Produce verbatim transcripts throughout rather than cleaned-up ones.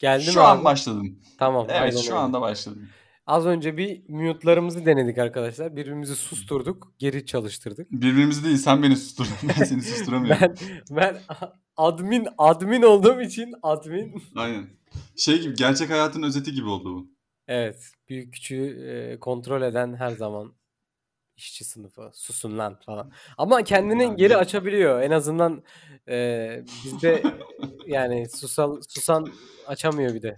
Geldi Şu mi an abi? başladım. Tamam. Evet şu oldu. anda başladım. Az önce bir mute'larımızı denedik arkadaşlar. Birbirimizi susturduk. Geri çalıştırdık. Birbirimizi değil, sen beni sustur. Ben seni susturamıyorum. ben, ben admin admin olduğum için admin. Aynen. Şey gibi, gerçek hayatın özeti gibi oldu bu. Evet. Büyük küçüğü e, kontrol eden her zaman işçi sınıfı. Susun lan falan. Ama kendini yani geri açabiliyor. En azından e, bizde yani susal, susan açamıyor bir de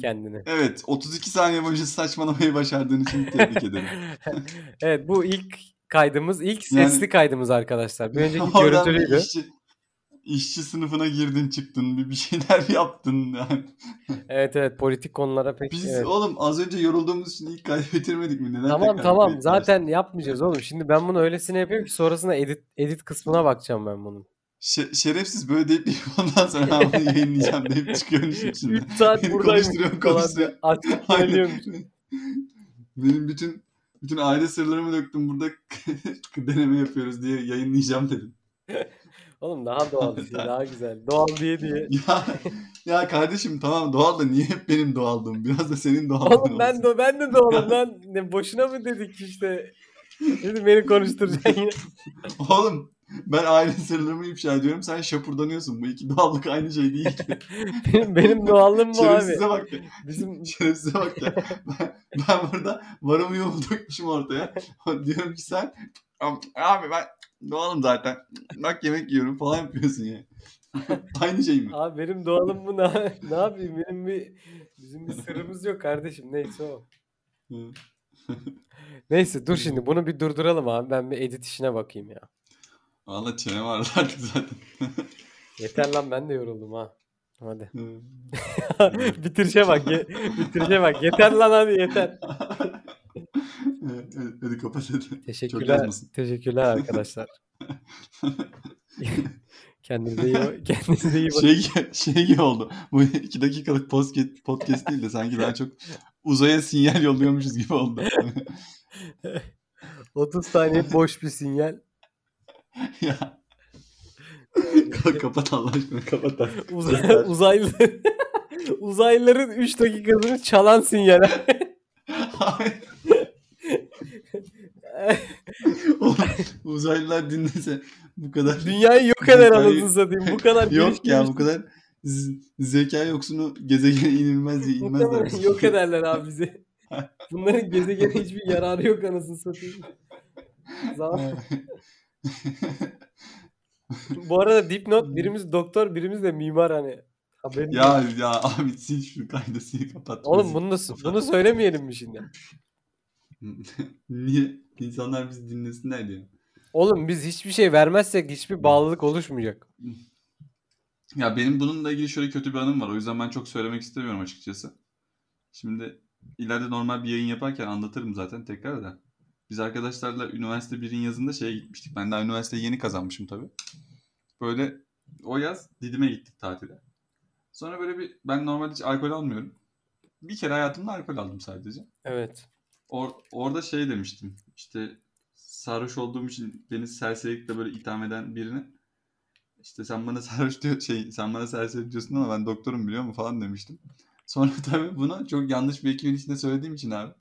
kendini. Evet, otuz iki saniye boyunca saçmalamayı başardığın için tebrik ederim. Evet, bu ilk kaydımız, ilk sesli yani, kaydımız arkadaşlar. Bir önceki görüntülüydü. İşçi, işçi sınıfına girdin, çıktın, bir şeyler yaptın yani. Evet evet, politik konulara pek. Biz evet. oğlum az önce yorulduğumuz için ilk kaydı bitirmedik mi? Neden tamam tamam zaten yapmayacağız oğlum. Şimdi ben bunu öylesine yapıyorum ki sonrasında edit edit kısmına bakacağım ben bunun. Ş- şerefsiz böyle deyip ondan sonra bunu yayınlayacağım deyip çıkıyorsun içinden. üç saat buradayım falan diye artık geliyormuşum. Benim bütün bütün aile sırlarımı döktüm, burada deneme yapıyoruz diye yayınlayacağım dedim. Oğlum daha doğal diye, daha güzel. Doğal diye diye. Ya, ya kardeşim tamam doğal da niye hep benim doğaldığım? Biraz da senin doğallığın olsun. Oğlum ben de, ben de doğalım lan. Boşuna mı dedik işte. Şimdi beni konuşturacaksın ya. Oğlum ben aile sırlarımı ifşa ediyorum. Sen şapurdanıyorsun. Bu iki doğallık aynı şey değil ki. benim, benim doğallığım bu abi. Şerefsize bak ya. Bizim... Şerefsize bak ya. Ben, ben burada varımı yoğumu dökmüşüm ortaya. Diyorum ki sen abi ben doğalım zaten. Bak yemek yiyorum falan yapıyorsun ya. Aynı şey mi? Abi benim doğalım bu. Ne, ne yapayım? Benim bir, bizim bir sırrımız yok kardeşim. Neyse o. Neyse dur şimdi. Bunu bir durduralım abi. Ben bir edit işine bakayım ya. Valla çenem ağrıdı artık zaten. Yeter lan, ben de yoruldum ha. Hadi. bitirişe bak. Ye- bitirişe bak. Yeter lan hadi yeter. Evet, hadi kapat hadi. Teşekkürler. Teşekkürler arkadaşlar. Kendinize iyi, kendinize iyi bakın. Şey, şey gibi oldu. Bu iki dakikalık podcast, podcast değil de sanki daha çok uzaya sinyal yolluyormuşuz gibi oldu. otuz saniye boş bir sinyal. Ya. Kapat Allah aşkına, kapat. Artık. Uzay, uzaylı uzaylıların üç dakikasını çalan sinyal. Uzaylılar dinlese bu kadar dünyayı yok eder anasını satayım. Bu kadar yok ya, bu kadar z- zeka yoksunu gezegene inilmez diye inmezler. Yok ederler abi bizi. Bunların gezegene hiçbir yararı yok anasını satayım. Zaten bu arada dipnot, birimiz doktor, birimiz de mimar hani. Haberin ya yok. Ya abi sil şu kaydı, sil kapat. Oğlum bunu da, bunu söylemeyelim mi şimdi? Niye? İnsanlar bizi dinlesinler diye. Oğlum biz hiçbir şey vermezsek hiçbir bağlılık oluşmayacak. Ya benim bununla ilgili şöyle kötü bir anım var. O yüzden ben çok söylemek istemiyorum açıkçası. Şimdi ileride normal bir yayın yaparken anlatırım zaten tekrar da. Biz arkadaşlarla üniversite birin yazında şeye gitmiştik. Ben daha üniversiteyi yeni kazanmışım tabii. Böyle o yaz Didim'e gittik tatile. Sonra böyle bir, ben normalde hiç alkol almıyorum. Bir kere hayatımda alkol aldım sadece. Evet. Or, orada şey demiştim. İşte sarhoş olduğum için beni serserilikle böyle itham eden birine, İşte sen bana sarhoş diyor, şey sen bana serseri diyorsun ama ben doktorum biliyor musun falan demiştim. Sonra tabii bunu çok yanlış bir ekibin içinde söylediğim için abi,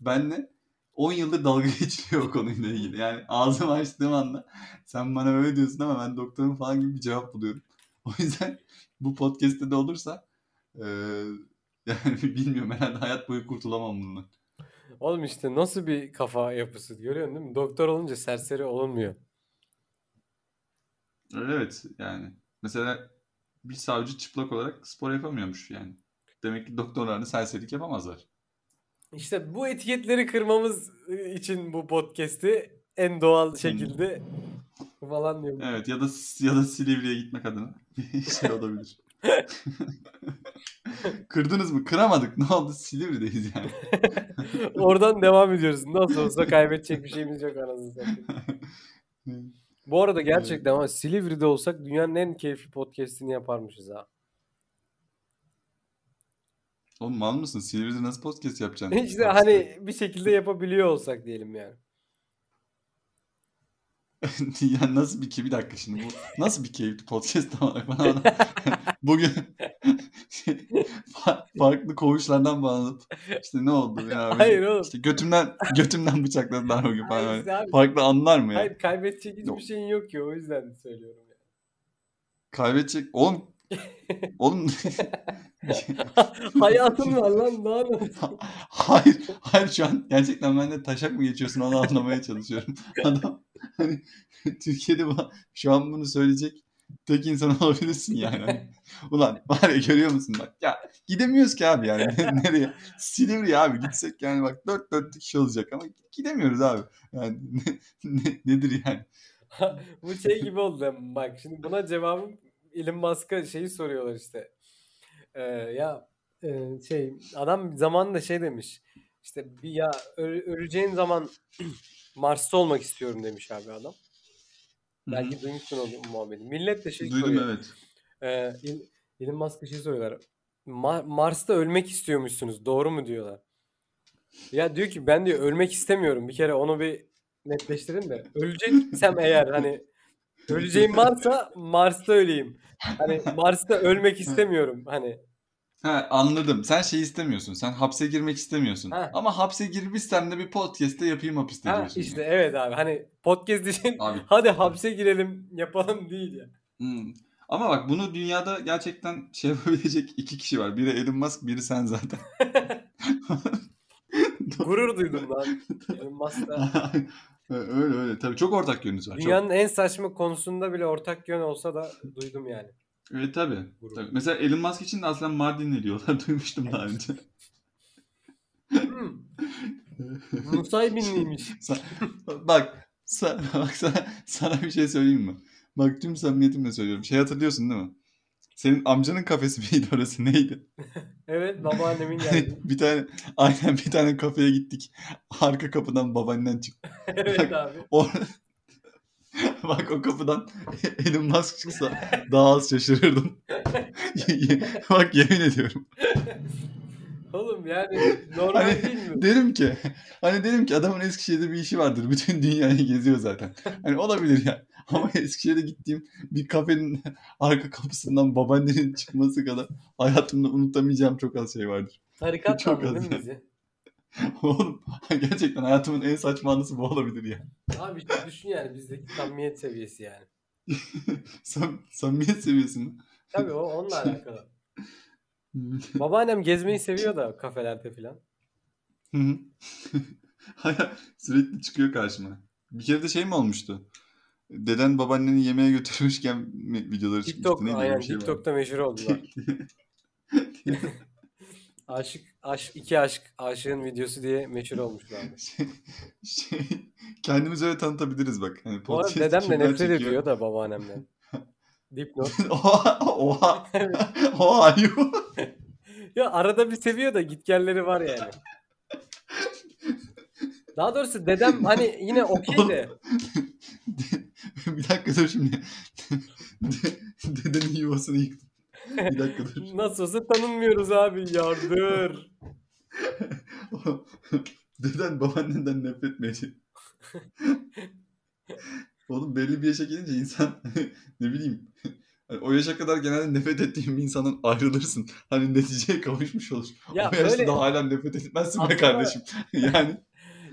benle on yıldır dalga geçiliyor o konuyla ilgili. Yani ağzımı açtığım anda sen bana öyle diyorsun ama ben doktorum falan gibi bir cevap buluyorum. O yüzden bu podcast'te de olursa e, yani bilmiyorum, herhalde hayat boyu kurtulamam bundan. Oğlum işte nasıl bir kafa yapısı, görüyorsun değil mi? Doktor olunca serseri olunmuyor. Evet yani. Mesela bir savcı çıplak olarak spor yapamıyormuş yani. Demek ki doktorlar da serserilik yapamazlar. İşte bu etiketleri kırmamız için bu podcast'i en doğal şekilde hmm. falan diyorum. Evet ya da ya da Silivri'ye gitmek adına şey olabilir. Kırdınız mı? Kıramadık. Ne oldu? Silivri'deyiz yani. Oradan devam ediyoruz. Nasıl olsa kaybedecek bir şeyimiz yok anasını satayım. Bu arada gerçekten ama Silivri'de olsak dünyanın en keyifli podcast'ini yaparmışız ha. Oğlum mal mısın? Silivri'de nasıl podcast yapacaksın? İşte hani bir şekilde yapabiliyor olsak diyelim yani. Ya nasıl bir keyif? Bir dakika şimdi bu. Nasıl bir keyifli podcast? Bugün Fa- farklı koğuşlardan bağlanıp işte ne oldu ya? Hayır oğlum. İşte götümden götümden bıçakladılar o gibi. Hayır, falan. abi. Farklı anlar mı ya? Hayır, kaybedecek hiçbir Yok. şeyin yok ya, o yüzden söylüyorum ya. Kaybedecek. Oğlum oğlum Hayatın var lan, daha ne olsun? hayır hayır şu an gerçekten ben de taşak mı geçiyorsun onu anlamaya çalışıyorum. Adam hani Türkiye'de bu- şu an bunu söyleyecek tek insan olabilirsin yani. Hani, ulan var ya, görüyor musun bak ya, gidemiyoruz ki abi yani. Nereye? Silivri'ye abi gitsek yani bak dört dörtlük şey olacak ama gidemiyoruz abi. Yani ne- ne- nedir yani? Bu şey gibi oldu ama bak şimdi buna cevabım Elon Musk'a şeyi soruyorlar işte. Ee, ya e, şey adam zamanında şey demiş. İşte bir ya ö- öleceğin zaman Mars'ta olmak istiyorum demiş abi adam. Hı hı. Belki duymuşsun o muhabbeti. Millet de şey Duydum, soruyor. evet. Ee, El- Elon Musk'a şey soruyorlar. "Ma- Mars'ta ölmek istiyormuşsunuz, doğru mu?" diyorlar. Ya diyor ki ben diyor ölmek istemiyorum. Bir kere onu bir netleştirin de. Öleceksem eğer hani öleceğim varsa Mars'ta öleyim. Hani Mars'ta ölmek istemiyorum. Hani Ha, anladım. Sen şey istemiyorsun. Sen hapse girmek istemiyorsun. ha Ama hapse girmişsem de bir podcast'te yapayım hapiste ha diyorsun işte yani. evet abi hani podcast için Abi hadi hapse girelim yapalım değil ya. hmm. Ama bak bunu dünyada gerçekten şey yapabilecek iki kişi var. Biri Elon Musk, biri sen zaten. Gurur duydum lan. Elon Musk'la Öyle öyle. Tabii çok ortak yönünüz var. dünyanın Çok. en saçma konusunda bile ortak yön olsa da duydum yani Evet tabii. gurur. Tabii. Mesela Elon Musk için de aslen Mardinli diyorlar. Duymuştum daha önce. Hmm, Nusaybinliymiş. Sa- Bak, sa- bak sana, sana bir şey söyleyeyim mi? Bak tüm samimiyetimle söylüyorum. Şey hatırlıyorsun değil mi? Senin amcanın kafesi miydi orası, neydi? Evet, babaannemin Hani geldi. bir tane aynen bir tane kafeye gittik. Arka kapıdan babaannen çıktı. Evet Bak abi. o bak o kapıdan Elon Musk çıksa daha az şaşırırdım. Bak yemin ediyorum. Oğlum yani normal Hani değil mi? derim ki hani derim ki adamın Eskişehir'de bir işi vardır. Bütün dünyayı geziyor zaten. Hani olabilir ya. Ama Eskişehir'e gittiğim bir kafenin arka kapısından babaannenin çıkması kadar hayatımda unutamayacağım çok az şey vardır. Tarikat Çok sandın değil az mi yani. bizi? Oğlum gerçekten hayatımın en saçma anısı bu olabilir ya. Abi işte düşün yani bizdeki samimiyet seviyesi yani. Sam samimiyet seviyesi mi? Tabii o onunla alakalı. Babaannem gezmeyi seviyor da kafelerde filan. Hı hı. Hala sürekli çıkıyor karşıma. Bir kere de şey mi olmuştu? Deden babaanneni yemeğe götürmüşken mi videoları çıkmıştı? TikTok Neydi, öyle bir aynen şey vardı. TikTok'ta meşhur oldular. Aşık, aşk, iki aşk, aşığın videosu diye meşhur olmuşlardı. şey, şey, kendimizi öyle tanıtabiliriz bak. Hani Bu arada podcast'i dedem de kimler nefret çekiyor? ediyor da babaannemden. Dipnot. Oha! Oha! Evet. Oha! Yuh! Ya arada bir seviyor da gitgelleri var yani. Daha doğrusu dedem hani yine okey Oğlum. de. Bir dakika dur şimdi. De- Dedenin yuvasını yıktım. Bir dakika dur. Nasıl olsa tanınmıyoruz abi, yardır. Deden babaannenden nefret etmeyecek. Oğlum belli bir yaşa gelince insan ne bileyim hani o yaşa kadar genelde nefret ettiğin bir insandan ayrılırsın. Hani neticeye kavuşmuş olur. Ya O yaşta da böyle hala nefret etmezsin be aslında kardeşim. Yani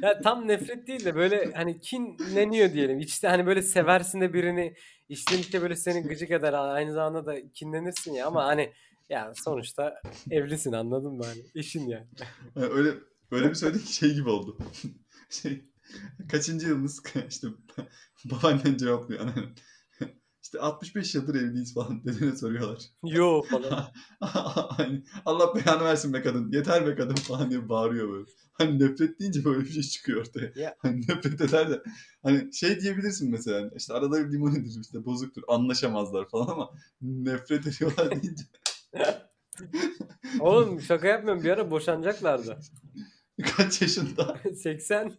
ya tam nefret değil de böyle hani kinleniyor diyelim. İşte hani böyle seversin de birini içtenlikle böyle seni gıcık eder, aynı zamanda da kinlenirsin ya, ama hani ya sonuçta evlisin, anladın mı hani işin yani. yani öyle öyle bir söyledin ki şey gibi oldu. Şey, kaçıncı yılınız? İşte babaannen cevaplıyor. Anneannem. İşte altmış beş yıldır evliyiz falan dedene soruyorlar. Yo falan. Aynen. Allah belanı versin be kadın. Yeter be kadın falan diye bağırıyor böyle. Hani nefret deyince böyle bir şey çıkıyor ortaya. Ya Hani nefret eder de hani şey diyebilirsin mesela. İşte arada bir limon edilir işte bozuktur anlaşamazlar falan ama nefret ediyorlar deyince oğlum şaka yapmıyorum, bir ara boşanacaklardı. kaç yaşında? seksen.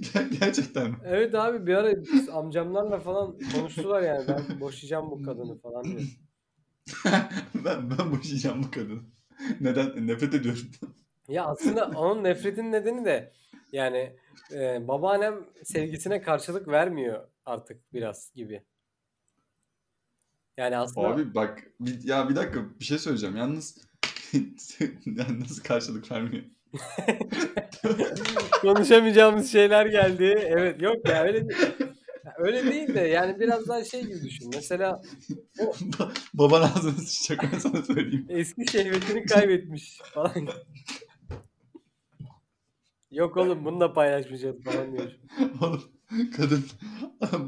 Ger- Gerçekten mi? Evet abi bir ara amcamlarla falan konuştular yani, ben boşayacağım bu kadını falan diye. ben ben boşayacağım bu kadını. Neden? Nefret ediyorum. Ya aslında onun nefretin nedeni de yani e, babaannem sevgisine karşılık vermiyor artık biraz gibi. Yani aslında Abi bak bir- ya bir dakika bir şey söyleyeceğim. Yalnız yani nasıl karşılık vermiyor? konuşamayacağımız şeyler geldi. Evet, yok ya, öyle de- ya öyle değil de yani biraz daha şey gibi düşün. Mesela o Ba- Baban ağzını sıçacak ben sana söyleyeyim. eski şehvetini kaybetmiş falan. Yok oğlum, bunu da paylaşmayacağız falan diyor. Oğlum kadın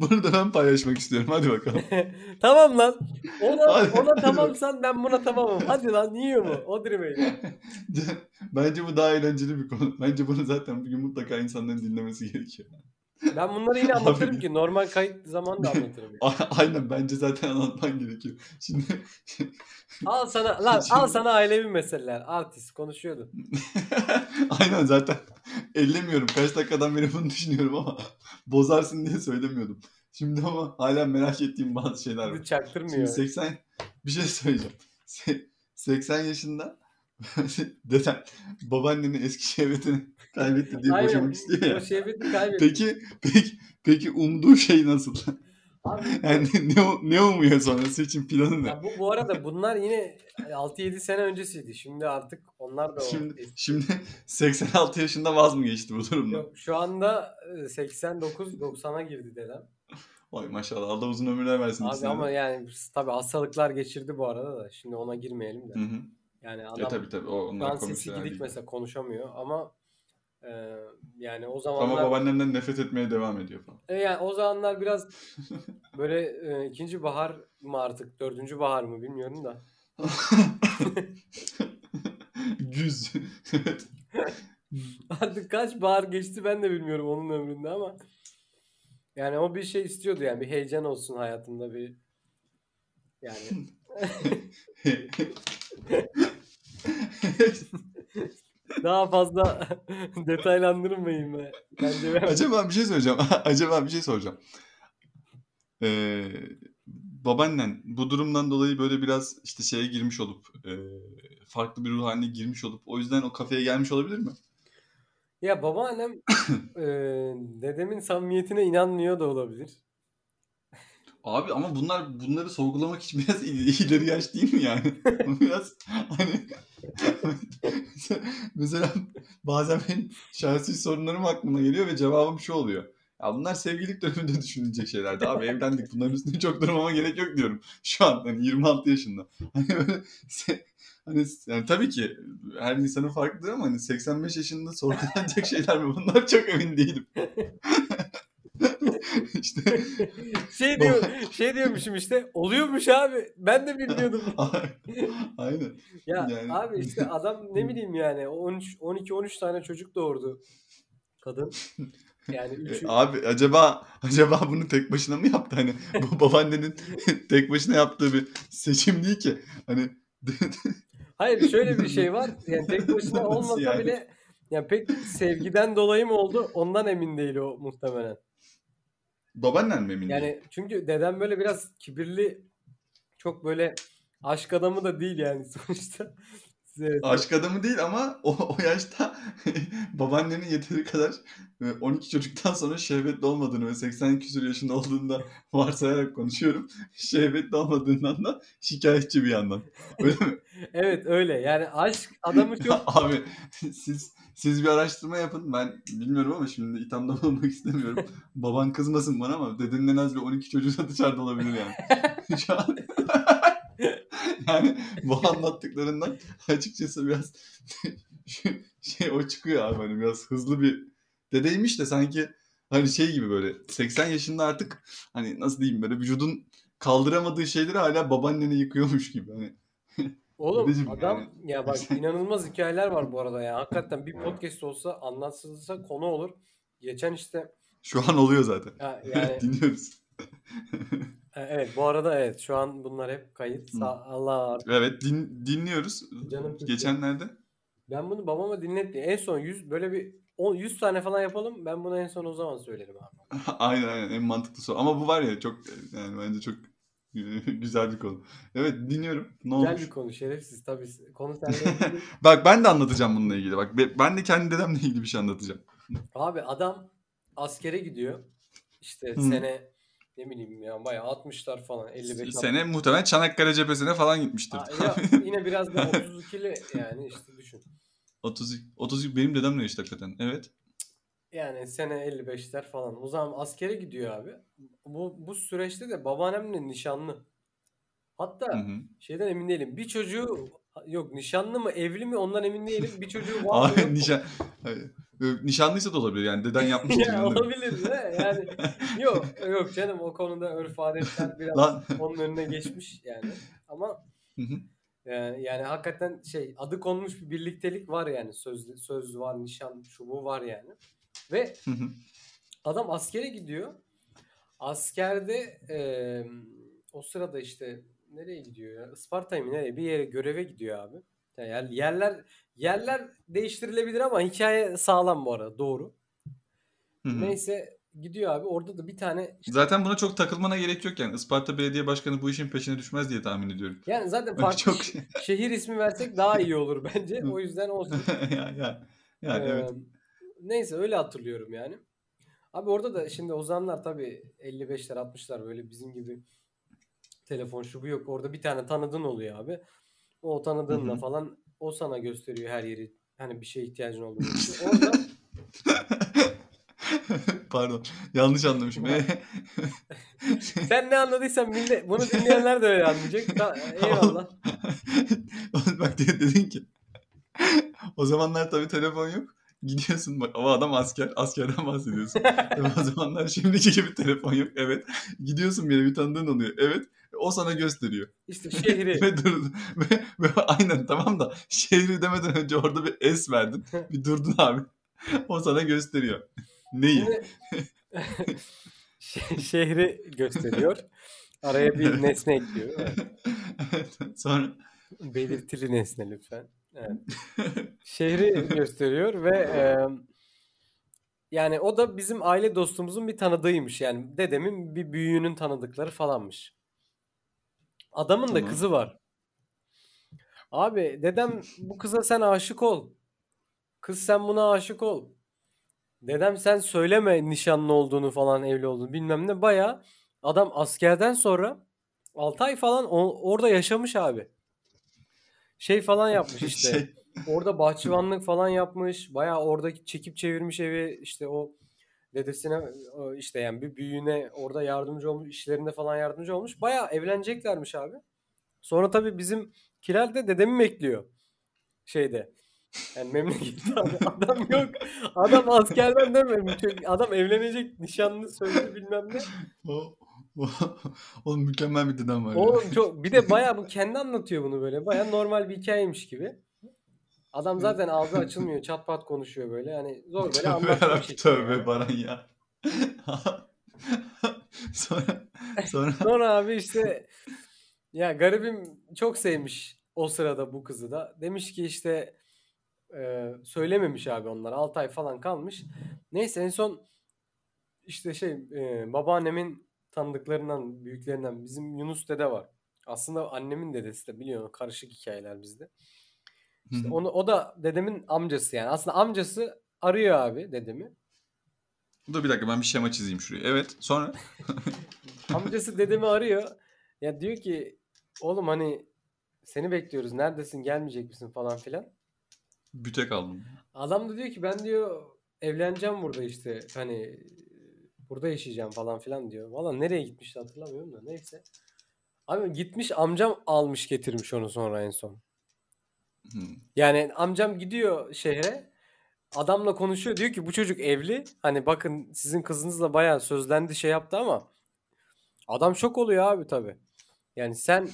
bunu da ben paylaşmak istiyorum. Hadi bakalım. Tamam lan. Ona Hadi, ona hadi bak. tamamsan ben buna tamamım. Hadi lan, yiyor mu? O beyler. Bence bu daha eğlenceli bir konu. Bence bunu zaten bugün mutlaka insanların dinlemesi gerekiyor. Ben bunları yine anlatırım Abi ki. Normal kayıt zamanı da anlatırım yani. a- aynen bence zaten anlatman gerekiyor. Şimdi Al sana lan, al şimdi sana ailevi meseleler. Artist konuşuyordu. aynen zaten ellemiyorum. Kaç dakikadan beri bunu düşünüyorum ama bozarsın diye söylemiyordum. Şimdi ama hala merak ettiğim bazı şeyler Bizi var. Şimdi çaktırmıyor. seksen bir şey söyleyeceğim. Se- seksen yaşında deden babaannenin eski şehvetini kaybetti diye Aynen. boşamak istiyor O ya. şehveti kaybetmiş. Peki, peki, peki umduğu şey nasıl? Abi bu Yani ne, ne umuyor sonrası için planı ne? ya bu bu arada bunlar yine altı yedi sene öncesiydi. Şimdi artık onlar da o Şimdi eski. şimdi seksen altı yaşında vaz mı geçti bu durumdan? Yok, şu anda e, seksen dokuz doksana girdi dedem. Vay maşallah Allah uzun ömürler versin Abi ikisine de. ama yani biz tabii hastalıklar geçirdi bu arada da. Şimdi ona girmeyelim de. Hı hı. Yani E adam tabi tabi o, şu an onlar komik sesi şeyler gidik değil. mesela, konuşamıyor ama e, yani o Ama zamanlar babaannemden nefret etmeye devam ediyor falan. e, yani o zamanlar biraz böyle e, ikinci bahar mı artık, dördüncü bahar mı bilmiyorum da. Güz. Evet. Artık kaç bahar geçti ben de bilmiyorum onun ömründe ama yani o bir şey istiyordu yani, bir heyecan olsun hayatımda, bir yani daha fazla detaylandırmayayım ben. Bence ben Acaba bir şey söyleyeceğim. Acaba bir şey soracağım. Ee, Babaannen bu durumdan dolayı böyle biraz işte şeye girmiş olup e, farklı bir ruh haline girmiş olup o yüzden o kafeye gelmiş olabilir mi? ya babaannem e, dedemin samimiyetine inanmıyor da olabilir. Abi ama bunlar bunları sorgulamak için biraz il- ileri yaş değil mi yani? Bu biraz hani mesela bazen benim şahsi sorunlarım aklıma geliyor ve cevabım şu oluyor. Ya bunlar sevgililik döneminde düşünülecek şeylerdi. Abi evlendik. Bunların üstüne çok durmama gerek yok diyorum. Şu an hani yirmi altı yaşında. Hani böyle se- hani yani tabii ki her insanın farklıdır ama hani seksen beş yaşında sorgulanacak şeyler mi? Bunlar çok emin değilim. İşte Şey diyor, baba- şey diyormuşum işte, oluyormuş abi. Ben de bilmiyordum. Aynen. Ya Yani abi işte adam ne bileyim yani on üç on iki on üç tane çocuk doğurdu kadın. Yani E, üçü abi acaba acaba bunu tek başına mı yaptı? Hani bu babaannenin tek başına yaptığı bir seçim değil ki. Hani hayır, şöyle bir şey var. Yani tek başına nasıl olmasa yani? bile ya pek sevgiden dolayı mı oldu? Ondan emin değil o muhtemelen. Babaannen mi emin değil? Yani çünkü dedem böyle biraz kibirli, çok böyle aşk adamı da değil yani sonuçta. Evet, Aşk adamı değil ama o, o yaşta babaannenin yeteri kadar e, on iki çocuktan sonra şehvetli olmadığını ve seksen küsur yaşında olduğunda varsayarak konuşuyorum. Şehvetli olmadığından da şikayetçi bir yandan. Öyle mi? evet öyle. Yani aşk adamı çok. Abi siz siz bir araştırma yapın. Ben bilmiyorum ama şimdi ithamda olmak istemiyorum. Baban kızmasın bana ama dedenin en az bir on iki çocuğu da dışarıda olabilir yani. Şu an yani bu anlattıklarından açıkçası biraz şey o çıkıyor abi hani biraz hızlı bir dedeymiş de sanki hani şey gibi böyle seksen yaşında artık hani nasıl diyeyim böyle vücudun kaldıramadığı şeyleri hala babaanneni yıkıyormuş gibi hani Oğlum dedeciğim yani adam ya bak, inanılmaz hikayeler var bu arada ya. Hakikaten bir podcast olsa, anlatsılsa konu olur. Geçen işte şu an oluyor zaten. ya, Evet yani dinliyoruz. e, evet bu arada evet şu an bunlar hep kayıt. Hı. Sağ, Allah artık Evet din, dinliyoruz. canım çekti. Geçenlerde Ben bunu babama dinletti. En son yüz böyle bir on, yüz tane falan yapalım. Ben bunu en son o zaman söylerim abi. aynen aynen en mantıklı soru. Ama bu var ya çok yani bence çok güzel bir konu. Evet dinliyorum. Ne Güzel bir olmuş? konu, şerefsiz tabii. Konu sende değil. Bak ben de anlatacağım bununla ilgili. Bak be- ben de kendi dedemle ilgili bir şey anlatacağım. Abi adam askere gidiyor. İşte Hı. sene ne bileyim ya bayağı altmışlar falan elli beş sene altmış. Muhtemelen Çanakkale cephesine falan gitmiştir. Ha, ya, yine biraz daha otuz ikili yani işte düşün. otuz otuz benim dedem ne işte hakikaten. Evet. Yani sene elli beşler falan. O zaman askere gidiyor abi. Bu bu süreçte de babaannemle nişanlı. Hatta hı hı. şeyden emin değilim. Bir çocuğu yok nişanlı mı evli mi ondan emin değilim. Bir çocuğu var mı? Abi nişan nişanlıysa da olabilir yani deden yapmıştır. Ya yani, olabilir de yani. Yok yok canım o konuda örf adetler biraz onun önüne geçmiş yani. Ama hı hı. Yani, yani hakikaten şey adı konmuş bir birliktelik var yani. Söz, söz var, nişan çubuğu var yani. Ve hı hı. adam askere gidiyor. Askerde e, o sırada işte nereye gidiyor ya? Isparta'ya mı nereye? Bir yere göreve gidiyor abi. Yani yerler yerler değiştirilebilir ama hikaye sağlam bu arada. Doğru. Hı hı. Neyse gidiyor abi. Orada da bir tane... Işte... Zaten buna çok takılmana gerek yok yani. Isparta Belediye Başkanı bu işin peşine düşmez diye tahmin ediyorum. Yani zaten farklı çok... şehir ismi versek daha iyi olur bence. O yüzden olsun. yani yani, yani ee, evet. Neyse öyle hatırlıyorum yani. Abi orada da şimdi ozanlar tabii elli beşler altmışlar böyle bizim gibi telefon şubu yok. Orada bir tane tanıdığın oluyor abi. O tanıdığınla hı hı. falan o sana gösteriyor her yeri. Hani bir şeye ihtiyacın olduğunu. Orada pardon. Yanlış anlamışım. Sen ne anladıysan millet, bunu dinleyenler de öyle anlayacak. Ta, eyvallah. Bak dedin ki o zamanlar tabii telefon yok. Gidiyorsun bak ama adam asker. Askerden bahsediyorsun. O zamanlar şimdiki gibi telefon yok. Evet. Gidiyorsun bir yere bir tanıdığın oluyor. Evet. O sana gösteriyor. İşte şehri. ve, dur, ve, ve aynen tamam da şehri demeden önce orada bir es verdin. Bir durdun abi. O sana gösteriyor. Neyi? Şehri gösteriyor. Araya bir nesne ekliyor. Evet. Evet, sonra belirtili nesne lütfen. Evet. Şehri gösteriyor ve e, yani o da bizim aile dostumuzun bir tanıdığıymış. Yani dedemin bir büyüğünün tanıdıkları falanmış. Adamın tamam. da kızı var. Abi dedem bu kıza sen aşık ol. Kız sen buna aşık ol. Dedem sen söyleme nişanlı olduğunu falan evli olduğunu bilmem ne. Bayağı adam askerden sonra altı ay falan orada yaşamış abi. Şey falan yapmış işte. Şey. Orada bahçıvanlık falan yapmış. Bayağı orada çekip çevirmiş evi. İşte o dedesine işte yani bir büyüğüne orada yardımcı olmuş. İşlerinde falan yardımcı olmuş. Bayağı evleneceklermiş abi. Sonra tabii bizim Kilal de dedemi bekliyor. Şeyde. Yani memlekette adam yok. Adam askerden dönmemiş. Adam evlenecek nişanlı sözlü bilmem ne. Oğlum mükemmel bir dedem var. Oğlum çok. Bir de bayağı bu kendi anlatıyor bunu böyle. Bayağı normal bir hikayeymiş gibi. Adam zaten ağzı açılmıyor. Çat pat konuşuyor böyle. Yani zor böyle anlatıyor. Tövbe, tövbe Baran ya. sonra, sonra. sonra abi işte ya garibim çok sevmiş o sırada bu kızı da. Demiş ki işte Ee, söylememiş abi onlara. altı ay falan kalmış. Neyse en son işte şey e, babaannemin tanıdıklarından, büyüklerinden bizim Yunus dede var. Aslında annemin dedesi de biliyorsun karışık hikayeler bizde. İşte onu, o da dedemin amcası yani. Aslında amcası arıyor abi dedemi. Dur bir dakika ben bir şema çizeyim şuraya. Evet sonra. Amcası dedemi arıyor. Ya diyor ki oğlum hani seni bekliyoruz. Neredesin gelmeyecek misin falan filan. Büte kaldım. Adam da diyor ki ben diyor evleneceğim burada işte hani burada yaşayacağım falan filan diyor. Valla nereye gitmişti hatırlamıyorum da neyse. Abi gitmiş amcam almış getirmiş onu sonra en son. Hmm. Yani amcam gidiyor şehre adamla konuşuyor diyor ki bu çocuk evli. Hani bakın sizin kızınızla bayağı sözlendi şey yaptı ama adam şok oluyor abi tabii. Yani sen...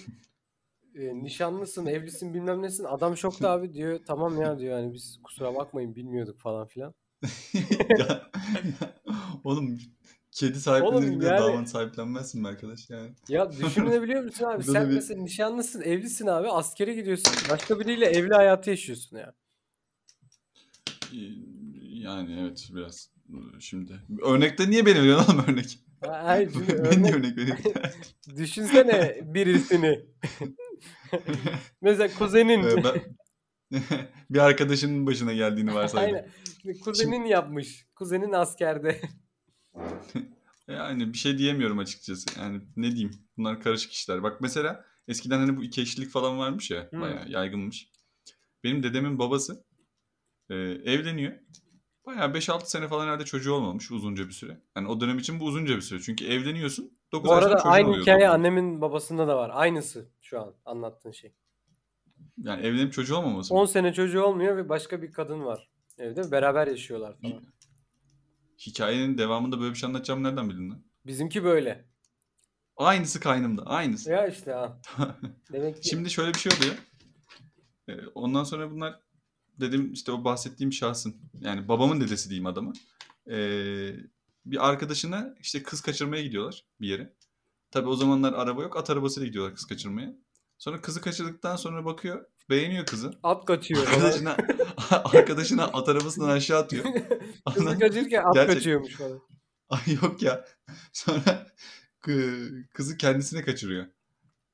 E, nişanlısın, evlisin, bilmem nesin. Adam şokta abi diyor. Tamam ya diyor. Yani biz kusura bakmayın bilmiyorduk falan filan. ya, ya, oğlum kedi sahiplenir gibi yani, davanı sahiplenmezsin mi arkadaş yani? Ya düşünebiliyor musun abi? Sen bir... mesela nişanlısın, evlisin abi. Askere gidiyorsun. Başka biriyle evli hayatı yaşıyorsun ya. Yani evet biraz şimdi. Örnekte niye beni veriyorsun oğlum örnek? Hayır, ben niye örnek vereyim? Düşünsene birisini. Mesela kuzenin ben, bir arkadaşının başına geldiğini varsaydım. Aynen. Kuzenin şimdi, yapmış. Kuzenin askerde. Yani bir şey diyemiyorum açıkçası. Yani ne diyeyim? Bunlar karışık işler. Bak mesela eskiden hani bu iki eşlilik falan varmış ya. Hmm. Bayağı yaygınmış. Benim dedemin babası e, evleniyor. Bayağı beş altı sene falan herhalde çocuğu olmamış uzunca bir süre. Yani o dönem için bu uzunca bir süre. Çünkü evleniyorsun. dokuz Bu arada aynı hikaye doğru. Annemin babasında da var. Aynısı şu an anlattığın şey. Yani evlenip çocuğu olmaması on mı? Sene çocuğu olmuyor ve başka bir kadın var evde. Beraber yaşıyorlar falan. Hikayenin devamında böyle bir şey anlatacağım nereden bildin lan? Bizimki böyle. Aynısı kaynımda. Aynısı. Ya işte ha. Demek ki... Şimdi şöyle bir şey oluyor. Ondan sonra bunlar dedim işte o bahsettiğim şahsın. Yani babamın dedesi diyeyim adamı. Eee... Bir arkadaşına işte kız kaçırmaya gidiyorlar bir yere. Tabii o zamanlar araba yok. At arabasıyla gidiyorlar kız kaçırmaya. Sonra kızı kaçırdıktan sonra bakıyor. Beğeniyor kızı. At kaçıyor. Arkadaşına, arkadaşına at arabasından aşağı atıyor. Kızı Ondan, kaçırırken at gerçek... kaçıyormuş falan. Ay yok ya. Sonra kızı kendisine kaçırıyor.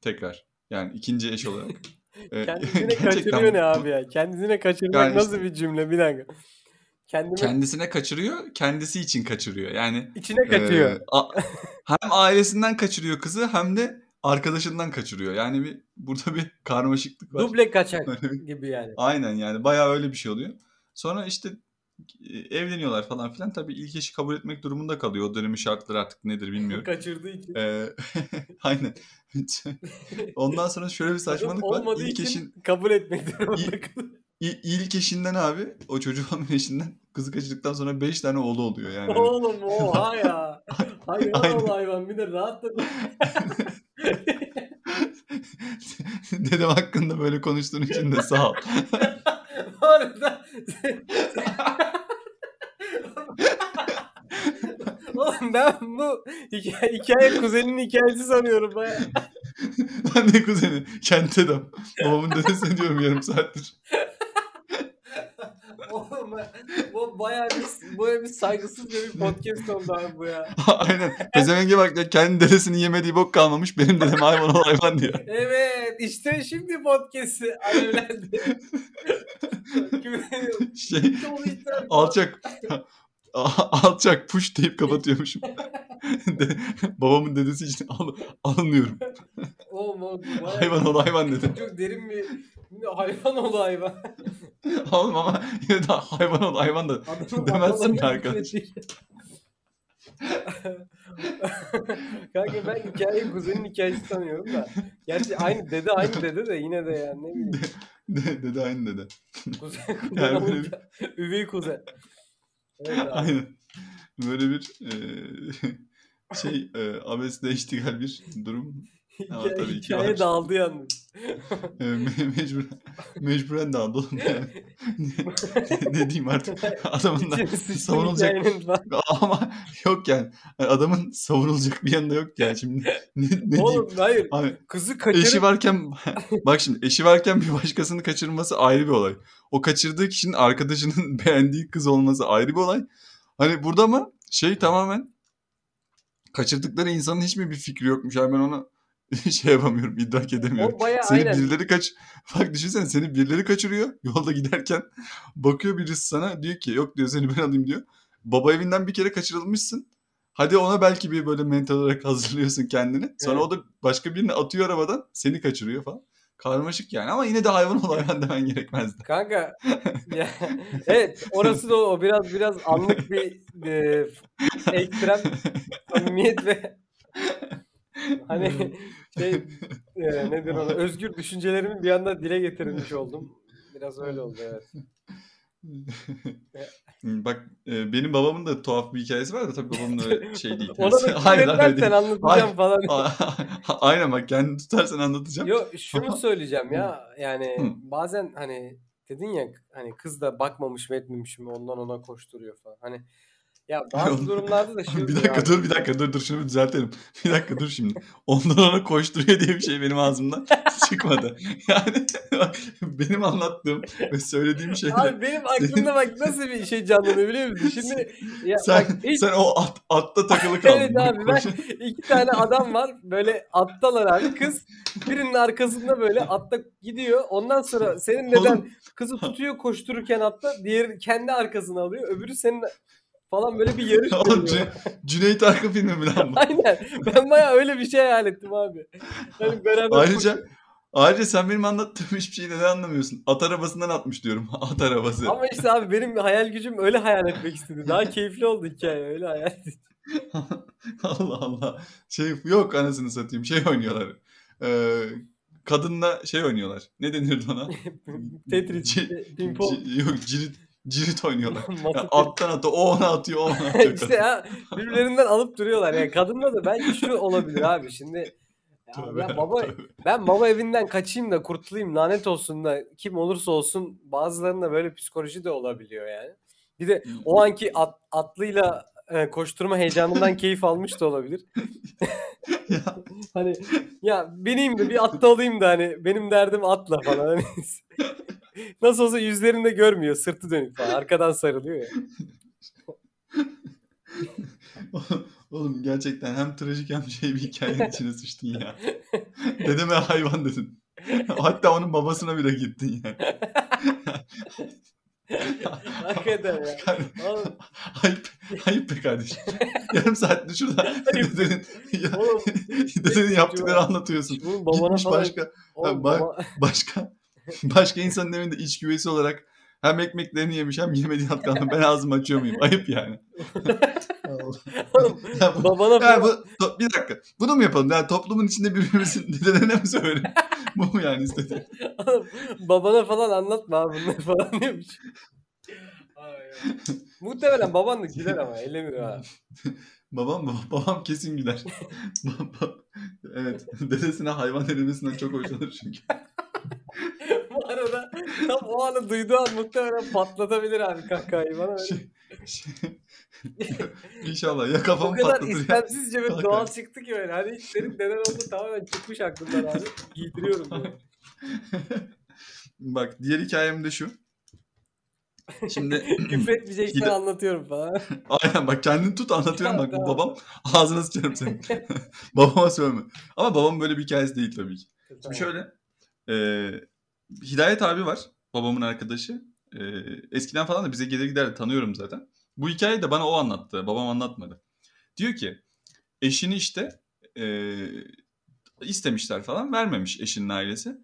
Tekrar. Yani ikinci eş olarak. Kendisine kaçırıyor ne abi ya? Kendisine kaçırmak yani nasıl işte... bir cümle? Bir dakika. Kendimi... Kendisine kaçırıyor, kendisi için kaçırıyor. Yani içine kaçıyor. E, a, hem ailesinden kaçırıyor kızı hem de arkadaşından kaçırıyor. Yani bir burada bir karmaşıklık var. Duble kaçak gibi yani. Aynen yani bayağı öyle bir şey oluyor. Sonra işte e, evleniyorlar falan filan. Tabii ilk eşi kabul etmek durumunda kalıyor. O dönemin şartları artık nedir bilmiyorum. Kaçırdığı için. E, aynen. Ondan sonra şöyle bir saçmalık var. Olmadığı ilk için eşin... kabul etmek durumunda kalıyor. İ- ilk eşinden abi, o çocuğun eşinden kızı kaçırdıktan sonra beş tane oğlu oluyor yani. Oğlum oha ya. Hayvan ol hayvan bir de rahat da. Dedem hakkında böyle konuştuğun için de sağ ol. Bu arada... Oğlum ben bu hikaye, hikaye kuzenin hikayesi sanıyorum baya. Ben de kuzeni. Kendi dedem. Babamın dedesini diyorum yarım saattir. Oğlum bu bayağı bir, bayağı bir saygısızca bir podcast oldu abi bu ya. Aynen. Pezevenge bak ya kendi dedesinin yemediği bok kalmamış. Benim dedem hayvan ol hayvan diyor. Evet. İşte şimdi podcast'ı alevlendi. şey, alçak. Alçak push deyip kapatıyormuşum. De, babamın dedesi için al, alınıyorum. Oğlum, oğlum, hayvan ol hayvan dedi. Çok derin bir hayvan ol hayvan. Oğlum ama yine de hayvan ol hayvan da demezsin mi arkadaş? Kanka ben hikayeyi kuzenin hikayesi sanıyorum da. Gerçi aynı dede aynı dede de yine de yani ne bileyim. De, de, dede aynı dede. Kuzen kuzen yani olunca, bir... üvey kuzen. Evet aynen. Böyle bir e, şey e, abesle iştigal bir durum. Ama tabii hikaye var. Dağıldı yalnız. E, me- mecburen, mecburen dağıldı oğlum. Yani. ne, ne diyeyim artık? Adamın da savunulacak. Ama yok yani. Adamın savunulacak bir yanında yok yani. Şimdi ne, ne oğlum, diyeyim? Hayır. Abi, kızı kaçırıp... Eşi varken bak şimdi eşi varken bir başkasını kaçırması ayrı bir olay. O kaçırdığı kişinin arkadaşının beğendiği kız olması ayrı bir olay. Hani burada mı şey tamamen kaçırdıkları insanın hiç mi bir fikri yokmuş? Yani ben ona şey yapamıyorum, idrak edemiyorum. Bayağı, seni aynen. birileri kaç... Bak düşünsene seni birileri kaçırıyor yolda giderken. Bakıyor birisi sana diyor ki yok diyor seni ben alayım diyor. Baba evinden bir kere kaçırılmışsın. Hadi ona belki bir böyle mental olarak hazırlıyorsun kendini. Sonra evet. O da başka birini atıyor arabadan seni kaçırıyor falan. Karmaşık yani ama yine de hayvan ol hayvan demen gerekmezdi. Kanka ya, evet orası da o biraz biraz anlık bir e, ekstrem samimiyet ve hani şey e, nedir ona özgür düşüncelerimi bir anda dile getirilmiş oldum. Biraz öyle oldu evet. Bak e, benim babamın da tuhaf bir hikayesi var da tabii babamın öyle şey değil. Ona da küfretlersen anlatacağım falan. Aynen bak kendini tutarsan anlatacağım. Yo şunu söyleyeceğim ya yani bazen hani dedin ya hani kız da bakmamış mı etmemiş mi ondan ona koşturuyor falan. Hani ya bazı durumlarda da şey bir dakika abi. dur bir dakika dur dur şunu düzeltelim. Bir dakika dur şimdi. Ondan ona koşturuyor diye bir şey benim ağzımdan çıkmadı. Yani benim anlattığım ve söylediğim şeyler. Abi benim aklımda bak nasıl bir şey canlanıyor biliyor musun? Şimdi ya sen, bak, hiç... sen o at, atta takılı kaldın. Evet abi ben iki tane adam var böyle attalar abi kız birinin arkasında böyle atta gidiyor. Ondan sonra senin neden kızı tutuyor koştururken atta diğer kendi arkasına alıyor öbürü senin falan böyle bir yarış veriyor. Cüneyt Arkın filmi mi lan bu? Aynen. Ben bayağı öyle bir şey hayal ettim abi. Hani beraber ayrıca koş... Ayrıca sen benim anlattığım hiçbir şeyi neden anlamıyorsun? At arabasından atmış diyorum. At arabası. Ama işte abi benim hayal gücüm öyle hayal etmek istedi. Daha keyifli oldu hikaye. Öyle hayal ettim. Allah Allah. Şey yok anasını satayım. Şey oynuyorlar. Ee, kadınla şey oynuyorlar. Ne denirdi ona? Tetris. Pimpon. Yok cirit. Cirit oynuyorlar. Yani alttan atıyor. O ona atıyor. O ona atıyor. İşte ya, birbirlerinden alıp duruyorlar. Yani kadınla da belki şu olabilir abi. Şimdi ya tövbe, ya baba, tövbe. Ben baba evinden kaçayım da kurtulayım lanet olsun da kim olursa olsun bazılarında böyle psikoloji de olabiliyor yani. Bir de o anki at, atlıyla koşturma heyecanından keyif almış da olabilir. Ya. Hani ya bineyim de bir atla olayım da hani benim derdim atla falan. Hani nasıl olsa yüzlerinde görmüyor, sırtı dönük falan arkadan sarılıyor ya. Oğlum gerçekten hem trajik hem şey bir hikayenin içine sıçtın ya. Dedeme hayvan dedin. Hatta onun babasına bile gittin yani. Hakikaten ya. Ayıp, ayıp be kardeşim. Yarım saattir şurada dedenin, oğlum, dedenin yaptıkları anlatıyorsun. Gitmiş falan... başka, oğlum, ba- başka başka insanın evinde iç güveysi olarak hem ekmeklerini yemiş hem yemediğini hatırladım. Ben ağzımı açıyor muyum? Ayıp yani. Oğlum, ya bu, babana ya bu, to, bir dakika. Bunu mu yapalım? Yani toplumun içinde birbirimizin dedelerine mi söyleyeyim? Bu mu yani istediğin? Babana falan anlatma abi bunları falan demiş. Muhtemelen baban da güler ama ellemiyor ha. Babam mı? Babam kesin güler. Evet. Dedesine hayvan edilmesinden çok hoşlanır çünkü. Bu arada tam o anı duyduğu an muhtemelen patlatabilir abi kahkahayı bana. Şey, şey, İnşallah ya kafam patlatır. O kadar patlatır istemsizce ve doğal çıktı ki böyle. Hani senin neden oldu tamamen çıkmış aklımdan abi. Giydiriyorum böyle. Bak diğer hikayem de şu. Şimdi küfretmeyeceksen hile... anlatıyorum falan. Aynen bak kendini tut anlatıyorum bak. Tamam. Babam ağzına sıçarım seni. Babama söyleme. Ama babam böyle bir hikayesi değil tabii ki. Tamam. Şimdi şöyle. Ee, Hidayet abi var. Babamın arkadaşı. Ee, eskiden falan da bize gelir giderdi. Tanıyorum zaten. Bu hikayeyi de bana o anlattı. Babam anlatmadı. Diyor ki eşini işte e, istemişler falan. Vermemiş eşinin ailesi.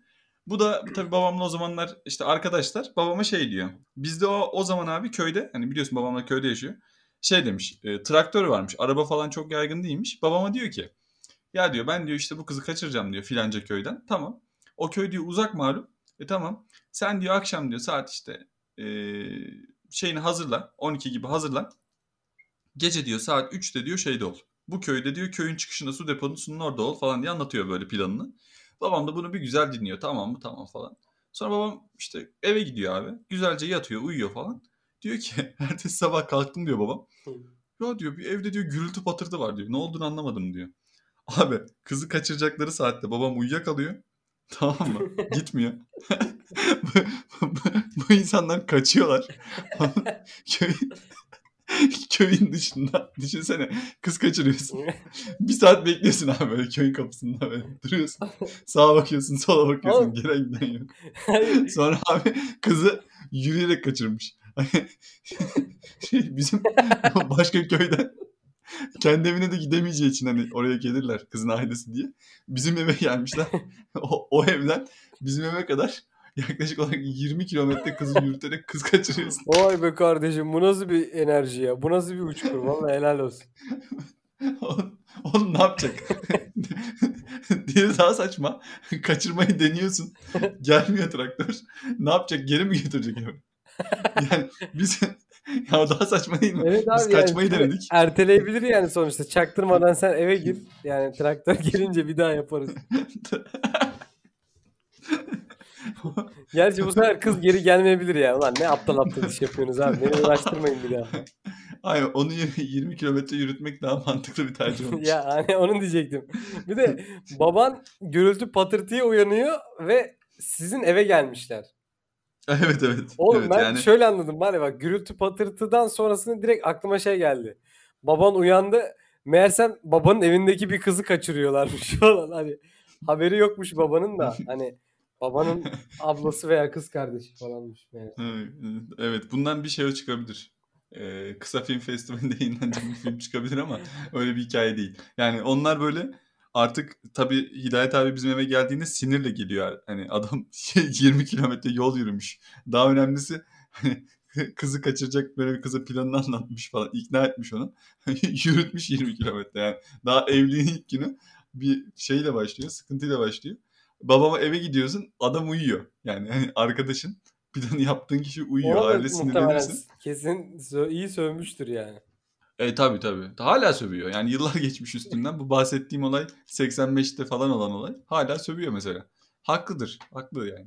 Bu da tabii babamla o zamanlar işte arkadaşlar babama şey diyor. Bizde o, o zaman abi köyde hani biliyorsun babamla köyde yaşıyor. Şey demiş e, traktör varmış. Araba falan çok yaygın değilmiş. Babama diyor ki ya diyor ben diyor işte bu kızı kaçıracağım diyor filanca köyden. Tamam. O köy diyor uzak malum. E tamam. Sen diyor akşam diyor saat işte e, şeyini hazırla. on iki gibi hazırla. Gece diyor saat üçte diyor şeyde ol. Bu köyde diyor köyün çıkışında su deposunun orada ol falan diye anlatıyor böyle planını. Babam da bunu bir güzel dinliyor. Tamam mı? Tamam falan. Sonra babam işte eve gidiyor abi. Güzelce yatıyor, uyuyor falan. Diyor ki ertesi sabah kalktım diyor babam. Ya diyor bir evde diyor gürültü patırtı var diyor. Ne olduğunu anlamadım diyor. Abi kızı kaçıracakları saatte babam uyuyakalıyor. Tamam mı? Gitmiyor. bu, bu, bu insanlar kaçıyorlar. köyün, köyün dışında. Düşünsene. Kız kaçırıyorsun. Bir saat bekliyorsun abi böyle köyün kapısında böyle. Duruyorsun. Sağa bakıyorsun, sola bakıyorsun. Gelen giden yok. Sonra abi kızı yürüyerek kaçırmış. şey, bizim başka köyden kendi evine de gidemeyeceği için hani oraya gelirler kızın ailesi diye. Bizim eve gelmişler. O, o evden bizim eve kadar yaklaşık olarak yirmi kilometre kızı yürüterek kız kaçırıyorsun. Vay be kardeşim bu nasıl bir enerji ya. Bu nasıl bir uçkur. Vallahi helal olsun. Oğlum, oğlum ne yapacak? Diğeri daha saçma. Kaçırmayı deniyorsun. Gelmiyor traktör. Ne yapacak? Geri mi götürecek eve? Yani biz... Ya daha saçma değil mi? Evet abi biz kaçmayı yani, denedik. Erteleyebilir yani sonuçta. Çaktırmadan sen eve gir. Yani traktör gelince bir daha yaparız. Gerçi bu sefer kız geri gelmeyebilir ya. Ulan ne aptal aptal iş yapıyorsunuz abi. Beni uğraştırmayın bir daha. Hayır onu yirmi kilometre yürütmek daha mantıklı bir tercih olmuş. Ya hani onu diyecektim. Bir de baban gürültü patırtıya uyanıyor ve sizin eve gelmişler. Evet evet. Oğlum evet, ben yani... şöyle anladım bari bak gürültü patırtıdan sonrasında direkt aklıma şey geldi. Baban uyandı meğersem babanın evindeki bir kızı kaçırıyorlarmış falan hani haberi yokmuş babanın da hani babanın ablası veya kız kardeşi falanmış. Yani. Evet bundan bir şey çıkabilir. Eee, kısa film festivalinde yayınlanacak bir film çıkabilir ama öyle bir hikaye değil. Yani onlar böyle artık tabii Hidayet abi bizim eve geldiğinde sinirle geliyor. Hani adam yirmi kilometre yol yürümüş. Daha önemlisi hani kızı kaçıracak böyle bir kıza planını anlatmış falan. İkna etmiş onu. Yürütmüş yirmi kilometre yani. Daha evliliğin ilk günü bir şeyle başlıyor, sıkıntıyla başlıyor. Babama eve gidiyorsun, adam uyuyor. Yani hani arkadaşın, planı yaptığın kişi uyuyor. Ona da Haliyle muhtemelen sinirlenirsin. kesin sö- iyi sövmüştür yani. E tabii tabii. Hala sövüyor. Yani yıllar geçmiş üstünden. Bu bahsettiğim olay seksen beşte falan olan olay. Hala sövüyor mesela. Haklıdır. Haklı yani.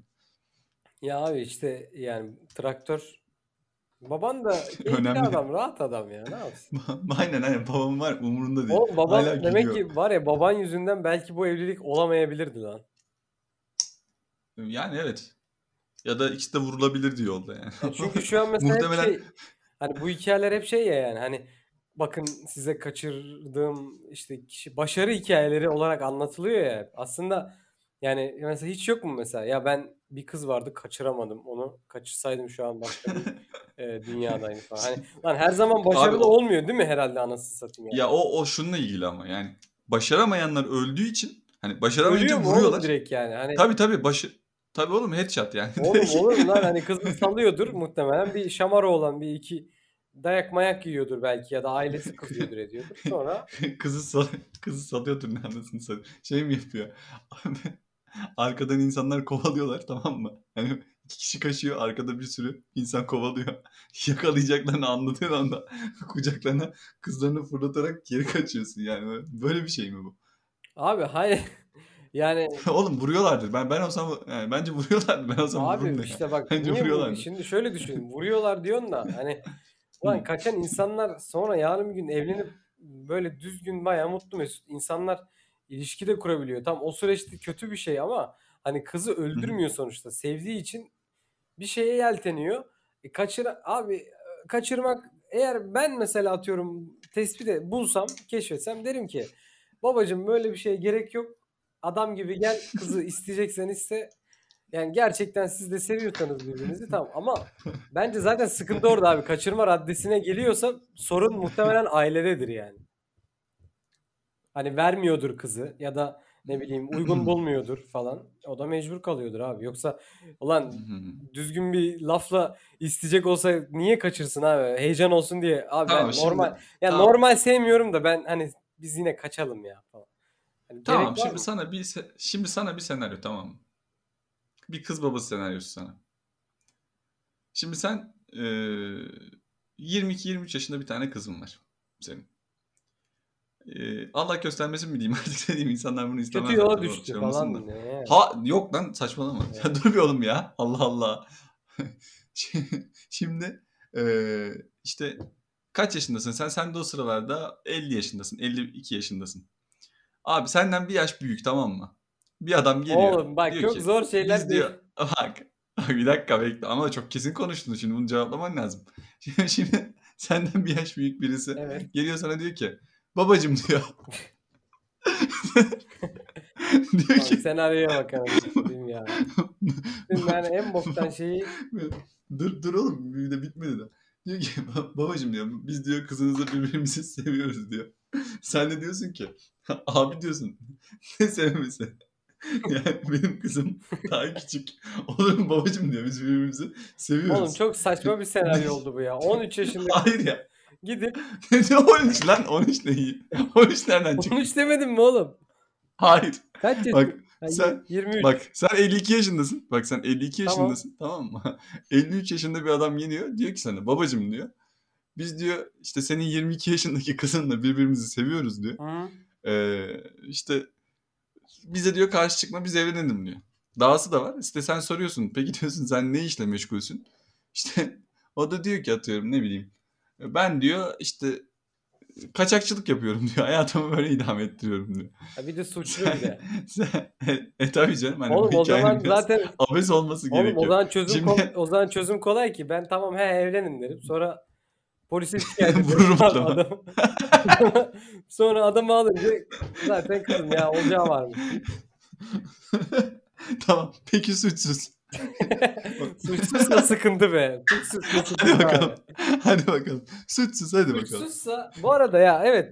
Ya abi işte yani traktör. Baban da keyifli Önemli. adam, rahat adam ya, ne yapsın? aynen aynen. Babam var umurunda değil. O Hala baban demek gülüyor. ki var ya, baban yüzünden belki bu evlilik olamayabilirdi lan. Yani evet. Ya da ikisi de vurulabilirdi yolda yani. Ya çünkü şu an mesela hep Muhtemelen şey, hani bu hikayeler hep şey ya yani, hani bakın size kaçırdığım işte kişi, başarı hikayeleri olarak anlatılıyor ya hep. Aslında yani mesela hiç yok mu mesela, ya ben bir kız vardı kaçıramadım onu, kaçırsaydım şu an başka bir e, dünyadayım falan. Hani lan her zaman abi başarılı o, olmuyor değil mi herhalde, anasını satayım yani. ya o o şununla ilgili ama yani başaramayanlar öldüğü için hani başaramayınca Ölüyor mu oğlum vuruyorlar. direkt yani, hani Tabii tabii başı tabii oğlum headshot yani oğlum direkt. olur mu lan, hani kızı salıyordur muhtemelen, bir şamara olan bir iki dayak mayak yiyordur belki, ya da ailesi kızıyordur ediyordur, sonra Kızı sal kızı salıyordur ne anasını satayım. Şey mi yapıyor? Abi, arkadan insanlar kovalıyorlar tamam mı? Hani iki kişi kaçıyor arkada bir sürü insan kovalıyor. Yakalayacaklarını anladığın anda kucaklarına kızlarını fırlatarak geri kaçıyorsun yani. Böyle bir şey mi bu? abi hayır yani Oğlum vuruyorlardır. Ben ben olsam yani bence vuruyorlardır. Ben olsam vururum abi da ya. işte bak, Bence niye vur vuruyorlardır. şimdi şöyle düşün, vuruyorlar diyorsun da hani ulan Hı. kaçan insanlar sonra yarın bir gün evlenip böyle düzgün bayağı mutlu mesut insanlar ilişki de kurabiliyor. Tam o süreçte kötü bir şey ama hani kızı Hı hı. öldürmüyor sonuçta, sevdiği için bir şeye yelteniyor. E kaçır abi e, kaçırmak, eğer ben mesela atıyorum tespit et, bulsam, keşfetsem derim ki babacım böyle bir şeye gerek yok. Adam gibi gel, kızı isteyeceksen iste. Yani gerçekten siz de seviyorsanız birbirinizi tamam, ama bence zaten sıkıntı orada abi. Kaçırma raddesine geliyorsa sorun muhtemelen ailededir yani. Hani vermiyordur kızı ya da ne bileyim uygun bulmuyordur falan. O da mecbur kalıyordur abi. Yoksa Hı ulan hı. düzgün bir lafla isteyecek olsa niye kaçırsın abi? Heyecan olsun diye. Abi Tamam ben normal şimdi ya tamam. normal sevmiyorum da ben hani biz yine kaçalım ya falan. Hani Tamam gerek var şimdi mı? sana bir se- şimdi sana bir senaryo tamam mı? Bir kız babası senaryosu sana. Şimdi sen eee, yirmi iki yirmi üç yaşında bir tane kızın var senin. Eee, Allah göstermesin mi diyeyim artık dediğim insanlar bunu Kötü istemez yola zaten o düştü şey olmasın da. falan ne? Ha yok lan saçmalama. Ya dur bir oğlum ya. Allah Allah. Şi- Şimdi eee, işte kaç yaşındasın? Sen sen de o sıralarda elli yaşındasın. elli iki yaşındasın. Abi senden bir yaş büyük tamam mı? Bir adam geliyor. Oğlum bak Diyor çok ki zor biz şeyler diyor değil. bak bak bir dakika bekle ama çok kesin konuştun şimdi bunu cevaplaman lazım. Şimdi, şimdi senden bir yaş büyük birisi Evet. geliyor sana diyor ki babacım diyor. Diyor Lan ki senaryoya bak anasını ya. Şimdi yani en boktan şeyi dur dur oğlum bir de bitmedi de. Diyor ki "Ba- babacım diyor biz diyor kızınızla birbirimizi seviyoruz diyor. Sen de diyorsun ki abi diyorsun ne sevmesi? Yani benim kızım daha küçük. Olur mu babacım diyor biz birbirimizi oğlum seviyoruz. çok saçma bir senaryo oldu bu ya. on üç yaşındaki Hayır kız ya. gidip Ne on üç lan? on üç ne iyi? on üç nereden çıktı? on üç demedim mi oğlum? Hayır. Kaç Bak yaşın? Ha, y- sen yirmi üç. bak sen elli iki yaşındasın. Bak sen elli iki Tamam. yaşındasın tamam mı? elli üç yaşında bir adam geliyor diyor ki sana babacım diyor. Biz diyor işte senin yirmi iki yaşındaki kızınla birbirimizi seviyoruz diyor. Hı. Ee, işte bize diyor karşı çıkma biz evlenelim diyor. Dahası da var. İşte sen soruyorsun. Peki diyorsun sen ne işle meşgulsün? İşte o da diyor ki atıyorum ne bileyim. Ben diyor işte kaçakçılık yapıyorum diyor. Hayatımı böyle idame ettiriyorum diyor. Ha, bir de suçlu bir Sen, de. sen e, tabii canım hani bu Oğlum o hikayenin zaman biraz zaten abes olması oğlum o gerekiyor. zaman çözüm kol- Şimdi o zaman çözüm kolay ki ben tamam he evlenin derim. Sonra polise şikayet ederim. vururum Abi adama. adam sonra adamı alınca zaten kızım ya olacağı varmış. Tamam. Peki suçsuz. Sütsüzse sıkıntı be. Sütsüzse sıkıntı. Hadi bakalım. Hadi bakalım. Sütsüz hadi bakalım. Sütsüzse bu arada ya evet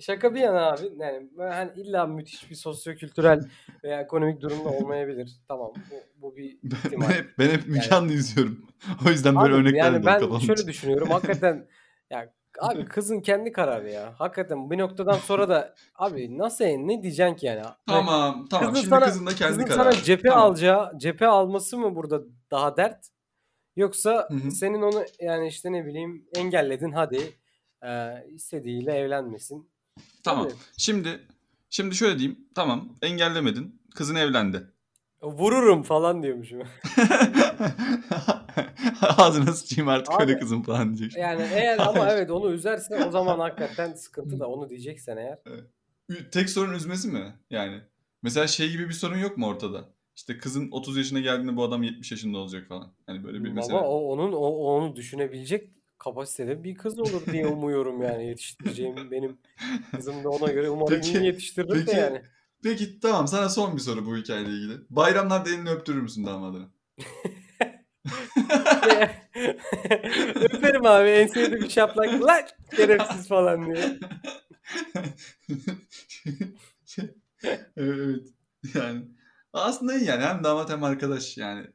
şaka bir yana abi yani, yani illa müthiş bir sosyokültürel veya ekonomik durumda olmayabilir. Tamam bu, bu bir ihtimal. Ben, ben hep imkanlı yani. izliyorum. O yüzden abi, böyle örnekler yani ben kapanmış. Şöyle düşünüyorum hakikaten yani abi kızın kendi kararı ya. Hakikaten bir noktadan sonra da abi nasıl ne diyeceksin ki yani? Tamam tamam kızın şimdi sana, kızın da kendi kızın kararı. Sana cephe tamam. alacağı cephe alması mı burada daha dert? Yoksa Hı-hı. senin onu yani işte ne bileyim engelledin hadi ee, istediğiyle evlenmesin. Tamam hadi. şimdi şimdi şöyle diyeyim tamam engellemedin kızın evlendi. Vururum falan diyormuşum. Ağzına sıçayım artık abi, öyle kızım falan diyecek. Yani eğer ama evet onu üzersen o zaman hakikaten sıkıntı da onu diyeceksen eğer. Tek sorun üzmesi mi? Yani mesela şey gibi bir sorun yok mu ortada? İşte kızın otuz yaşına geldiğinde bu adam yetmiş yaşında olacak falan. Hani böyle bir mesela. Ama o, onun o, onu düşünebilecek kapasitede bir kız olur diye umuyorum yani yetiştireceğim benim kızım da ona göre umarım peki, yetiştiririm peki, de yani. Peki tamam sana son bir soru bu hikayeyle ilgili. Bayramlarda elini öptürür müsün damadına? Öperim abi enseye de bir şaplak lan gereksiz falan diyor. Evet yani aslında iyi yani hem damat hem arkadaş yani.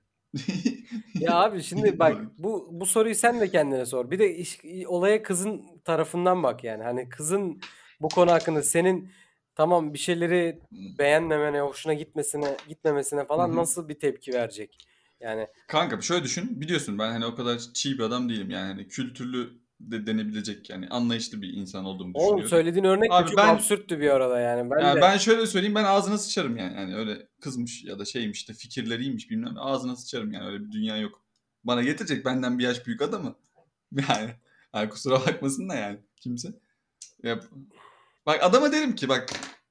Ya abi şimdi bak bu bu soruyu sen de kendine sor. Bir de iş, olaya kızın tarafından bak yani hani kızın bu konu hakkında senin tamam bir şeyleri beğenmemene hoşuna gitmesine gitmemesine falan Hı-hı. nasıl bir tepki verecek? Yani kanka şöyle düşün biliyorsun ben hani o kadar çiğ bir adam değilim yani hani kültürlü de denebilecek yani anlayışlı bir insan olduğumu düşünüyorum. Oğlum söylediğin örnek abi çok ben, absürttü bir arada yani. Ben, yani de... ben şöyle söyleyeyim ben ağzına sıçarım yani. Yani öyle kızmış ya da şeymiş de fikirleriymiş bilmem ağzına sıçarım yani öyle bir dünya yok. Bana getirecek benden bir yaş büyük adamı yani, yani kusura bakmasın da yani kimse. Ya, bak adama derim ki bak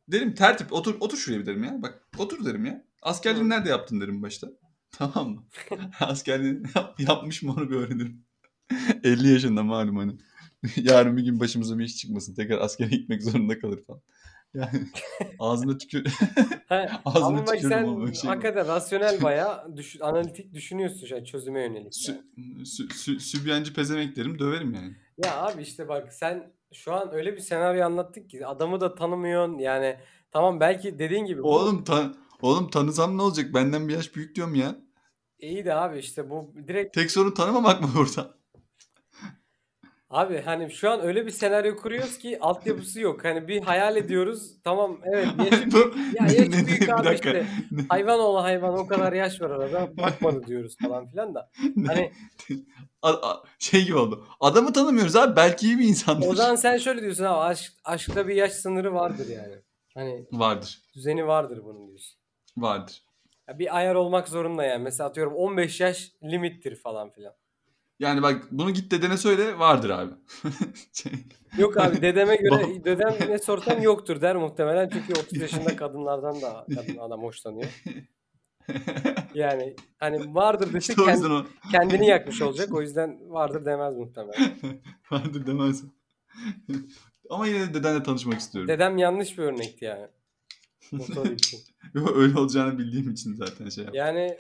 derim tertip otur otur şuraya bir derim ya bak otur derim ya askerliğini nerede yaptın derim başta. Tamam mı? Askerliğini yap, yapmış mı onu bir öğrenirim. elli yaşında malum hani. Yarın bir gün başımıza bir iş çıkmasın. Tekrar askere gitmek zorunda kalır falan. Yani ağzına tükür... ağzına tükürüm ama sen hakikaten rasyonel bayağı düşün, analitik düşünüyorsun şu an çözüme yönelik. Sü, sü, sü, sübyancı pezevenk derim döverim yani. Ya abi işte bak sen şu an öyle bir senaryo anlattık ki adamı da tanımıyorsun yani. Tamam belki dediğin gibi. Oğlum bu... tan... Oğlum tanısam ne olacak? Benden bir yaş büyük diyorum ya. İyi de abi işte bu direkt... Tek sorun tanımamak mı burada? Abi hani şu an öyle bir senaryo kuruyoruz ki altyapısı yok. Hani bir hayal ediyoruz. Tamam evet. Yaşı bu... Ya yaşı ne, büyük ne, abi işte. Hayvan oğlu hayvan o kadar yaş var arada. Bakmadı diyoruz falan filan da. Hani... şey gibi oldu. Adamı tanımıyoruz abi. Belki iyi bir insandır. O zaman sen şöyle diyorsun abi. Aşk, aşkta bir yaş sınırı vardır yani. Hani vardır. Düzeni vardır bunun diyorsun. Vardır. Ya bir ayar olmak zorunda yani. Mesela atıyorum on beş yaş limittir falan filan. Yani bak bunu git dedene söyle vardır abi. şey... Yok abi dedeme göre dedem ne sorsam yoktur der muhtemelen. Çünkü otuz yaşında kadınlardan da kadın adam hoşlanıyor. Yani hani vardır dese işte kend, kendini yakmış olacak. O yüzden vardır demez muhtemelen. Vardır demez. Ama yine de dedenle tanışmak istiyorum. Dedem yanlış bir örnekti yani. Öyle olacağını bildiğim için zaten şey yaptım. Yani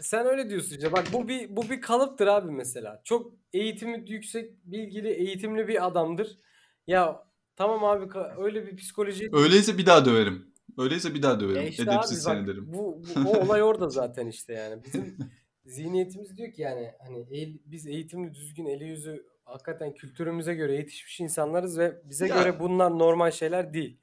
sen öyle diyorsun işte. Bak bu bir bu bir kalıptır abi mesela. Çok eğitimi yüksek, bilgili, eğitimli bir adamdır. Ya tamam abi öyle bir psikoloji. Öyleyse bir daha döverim. Öyleyse bir daha döverim. E işte edepsiz seni derim. Bu, bu o olay orada zaten işte yani. Bizim zihniyetimiz diyor ki yani hani el, biz eğitimli, düzgün, eli yüzü hakikaten kültürümüze göre yetişmiş insanlarız ve bize ya. Göre bunlar normal şeyler değil.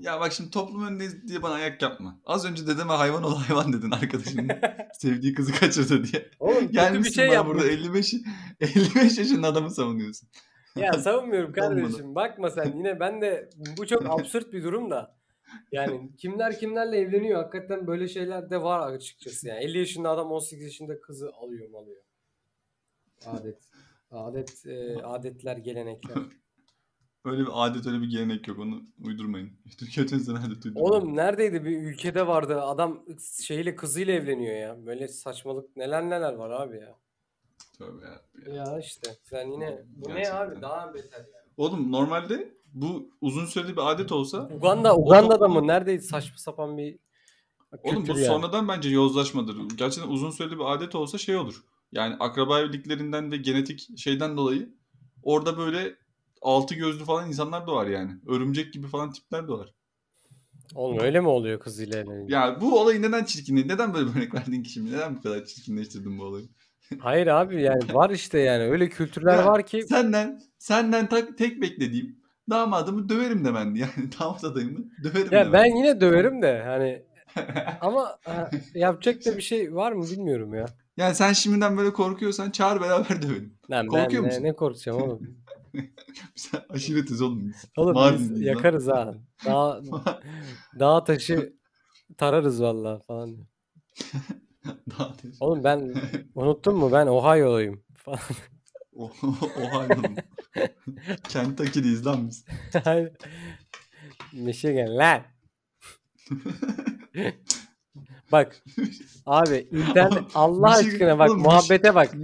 Ya bak şimdi toplum önündeyiz diye bana ayak yapma. Az önce dedeme hayvan ol hayvan dedin arkadaşım. Sevdiği kızı kaçırdı diye. Oğlum gelmişsin bir şey bana yapmış. Burada elli beş, elli beş yaşında adamı savunuyorsun. Ya savunmuyorum kardeşim. Bakma sen yine ben de bu çok absürt bir durum da. Yani kimler kimlerle evleniyor hakikaten böyle şeyler de var açıkçası. Yani elli yaşında adam on sekiz yaşında kızı alıyor alıyor. Adet. Adet e, adetler, gelenekler. Öyle bir adet, öyle bir gelenek yok. Onu uydurmayın. Kötünüzden adet uydurmayın. Oğlum neredeydi? Bir ülkede vardı. Adam şeyle kızıyla evleniyor ya. Böyle saçmalık neler neler var abi ya. Tövbe ya. Ya işte. Sen yine bu gerçekten. Ne abi? Daha beter yani. Oğlum normalde bu uzun süreli bir adet olsa. Uganda, Uganda'da o... mı? Neredeydi? Saçma sapan bir Oğlum bu Kültür yani. sonradan bence yozlaşmadır. Gerçekten uzun süreli bir adet olsa şey olur. Yani akraba evliliklerinden ve genetik şeyden dolayı orada böyle altı gözlü falan insanlar doğar yani. Örümcek gibi falan tipler doğar. Oğlum öyle mi oluyor kızıyla evlenince? Ya bu olayı neden çirkinleştirdin? Neden böyle örnek verdin ki şimdi? Neden bu kadar çirkinleştirdin bu olayı? Hayır abi yani var işte yani öyle kültürler Ya, var ki senden senden tak, tek beklediğim damadımı döverim demendi. Yani damat adayımı döverim ya ben demendi. yine döverim de hani ama ha, yapacak da bir şey var mı bilmiyorum ya. Yani sen şimdiden böyle korkuyorsan çağır beraber dövelim. Lan ben Korkuyor ne, musun? ne korkacağım oğlum. Sen aşiretiz oğlum biz. Oğlum biz Mardin'deyiz lan. yakarız ha. Dağ, dağ taşı tararız vallahi falan. Daha tez. Oğlum ben unuttun mu ben Ohio'luyum falan. O- Ohio'nun. Kentucky'deyiz lan biz. Michigan lan. Bak abi internet Oğlum, Allah Michigan- aşkına bak oğlum, Mich- muhabbete bak.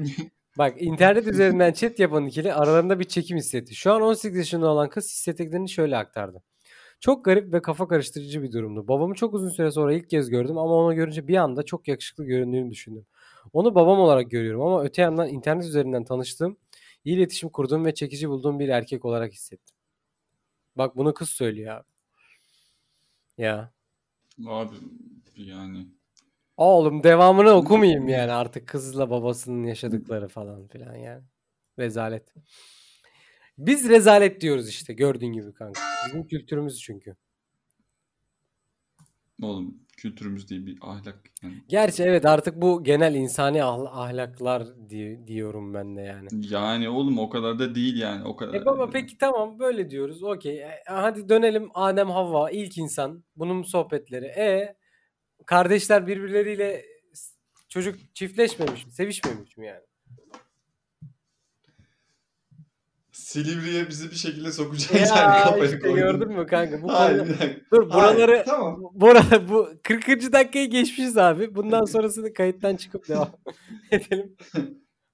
Bak internet üzerinden chat yapan ikili aralarında bir çekim hisseti. Şu an on sekiz yaşında olan kız hissettiklerini şöyle aktardı. Çok garip ve kafa karıştırıcı bir durumdu. Babamı çok uzun süre sonra ilk kez gördüm ama onu görünce bir anda çok yakışıklı göründüğünü düşündüm. Onu babam olarak görüyorum ama öte yandan internet üzerinden tanıştığım, iyi iletişim kurduğum ve çekici bulduğum bir erkek olarak hissettim. Bak bunu kız söylüyor abi. Ya. Abi yani. Oğlum devamını okumayayım yani artık kızla babasının yaşadıkları falan filan yani. Rezalet. Biz rezalet diyoruz işte gördüğün gibi kanka. Bizim kültürümüz çünkü. Oğlum kültürümüz değil bir ahlak. Yani, Gerçi evet artık bu genel insani ah- ahlaklar di- diyorum ben de yani. yani oğlum o kadar da değil yani. O kadar E baba yani. peki tamam böyle diyoruz okey. E, hadi dönelim Adem Havva ilk insan bunun sohbetleri. E kardeşler birbirleriyle s- çocuk çiftleşmemiş mi sevişmemiş mi yani? Silivri'ye bizi bir şekilde sokacaksın yani Ya kafaya işte koydun. gördün mü kanka bu Hayır konu. bir dakika. Dur Hayır buraları tamam. bu, bura- bu kırkıncı dakikayı geçmişiz abi. Bundan sonrasını kayıttan çıkıp devam edelim. İyi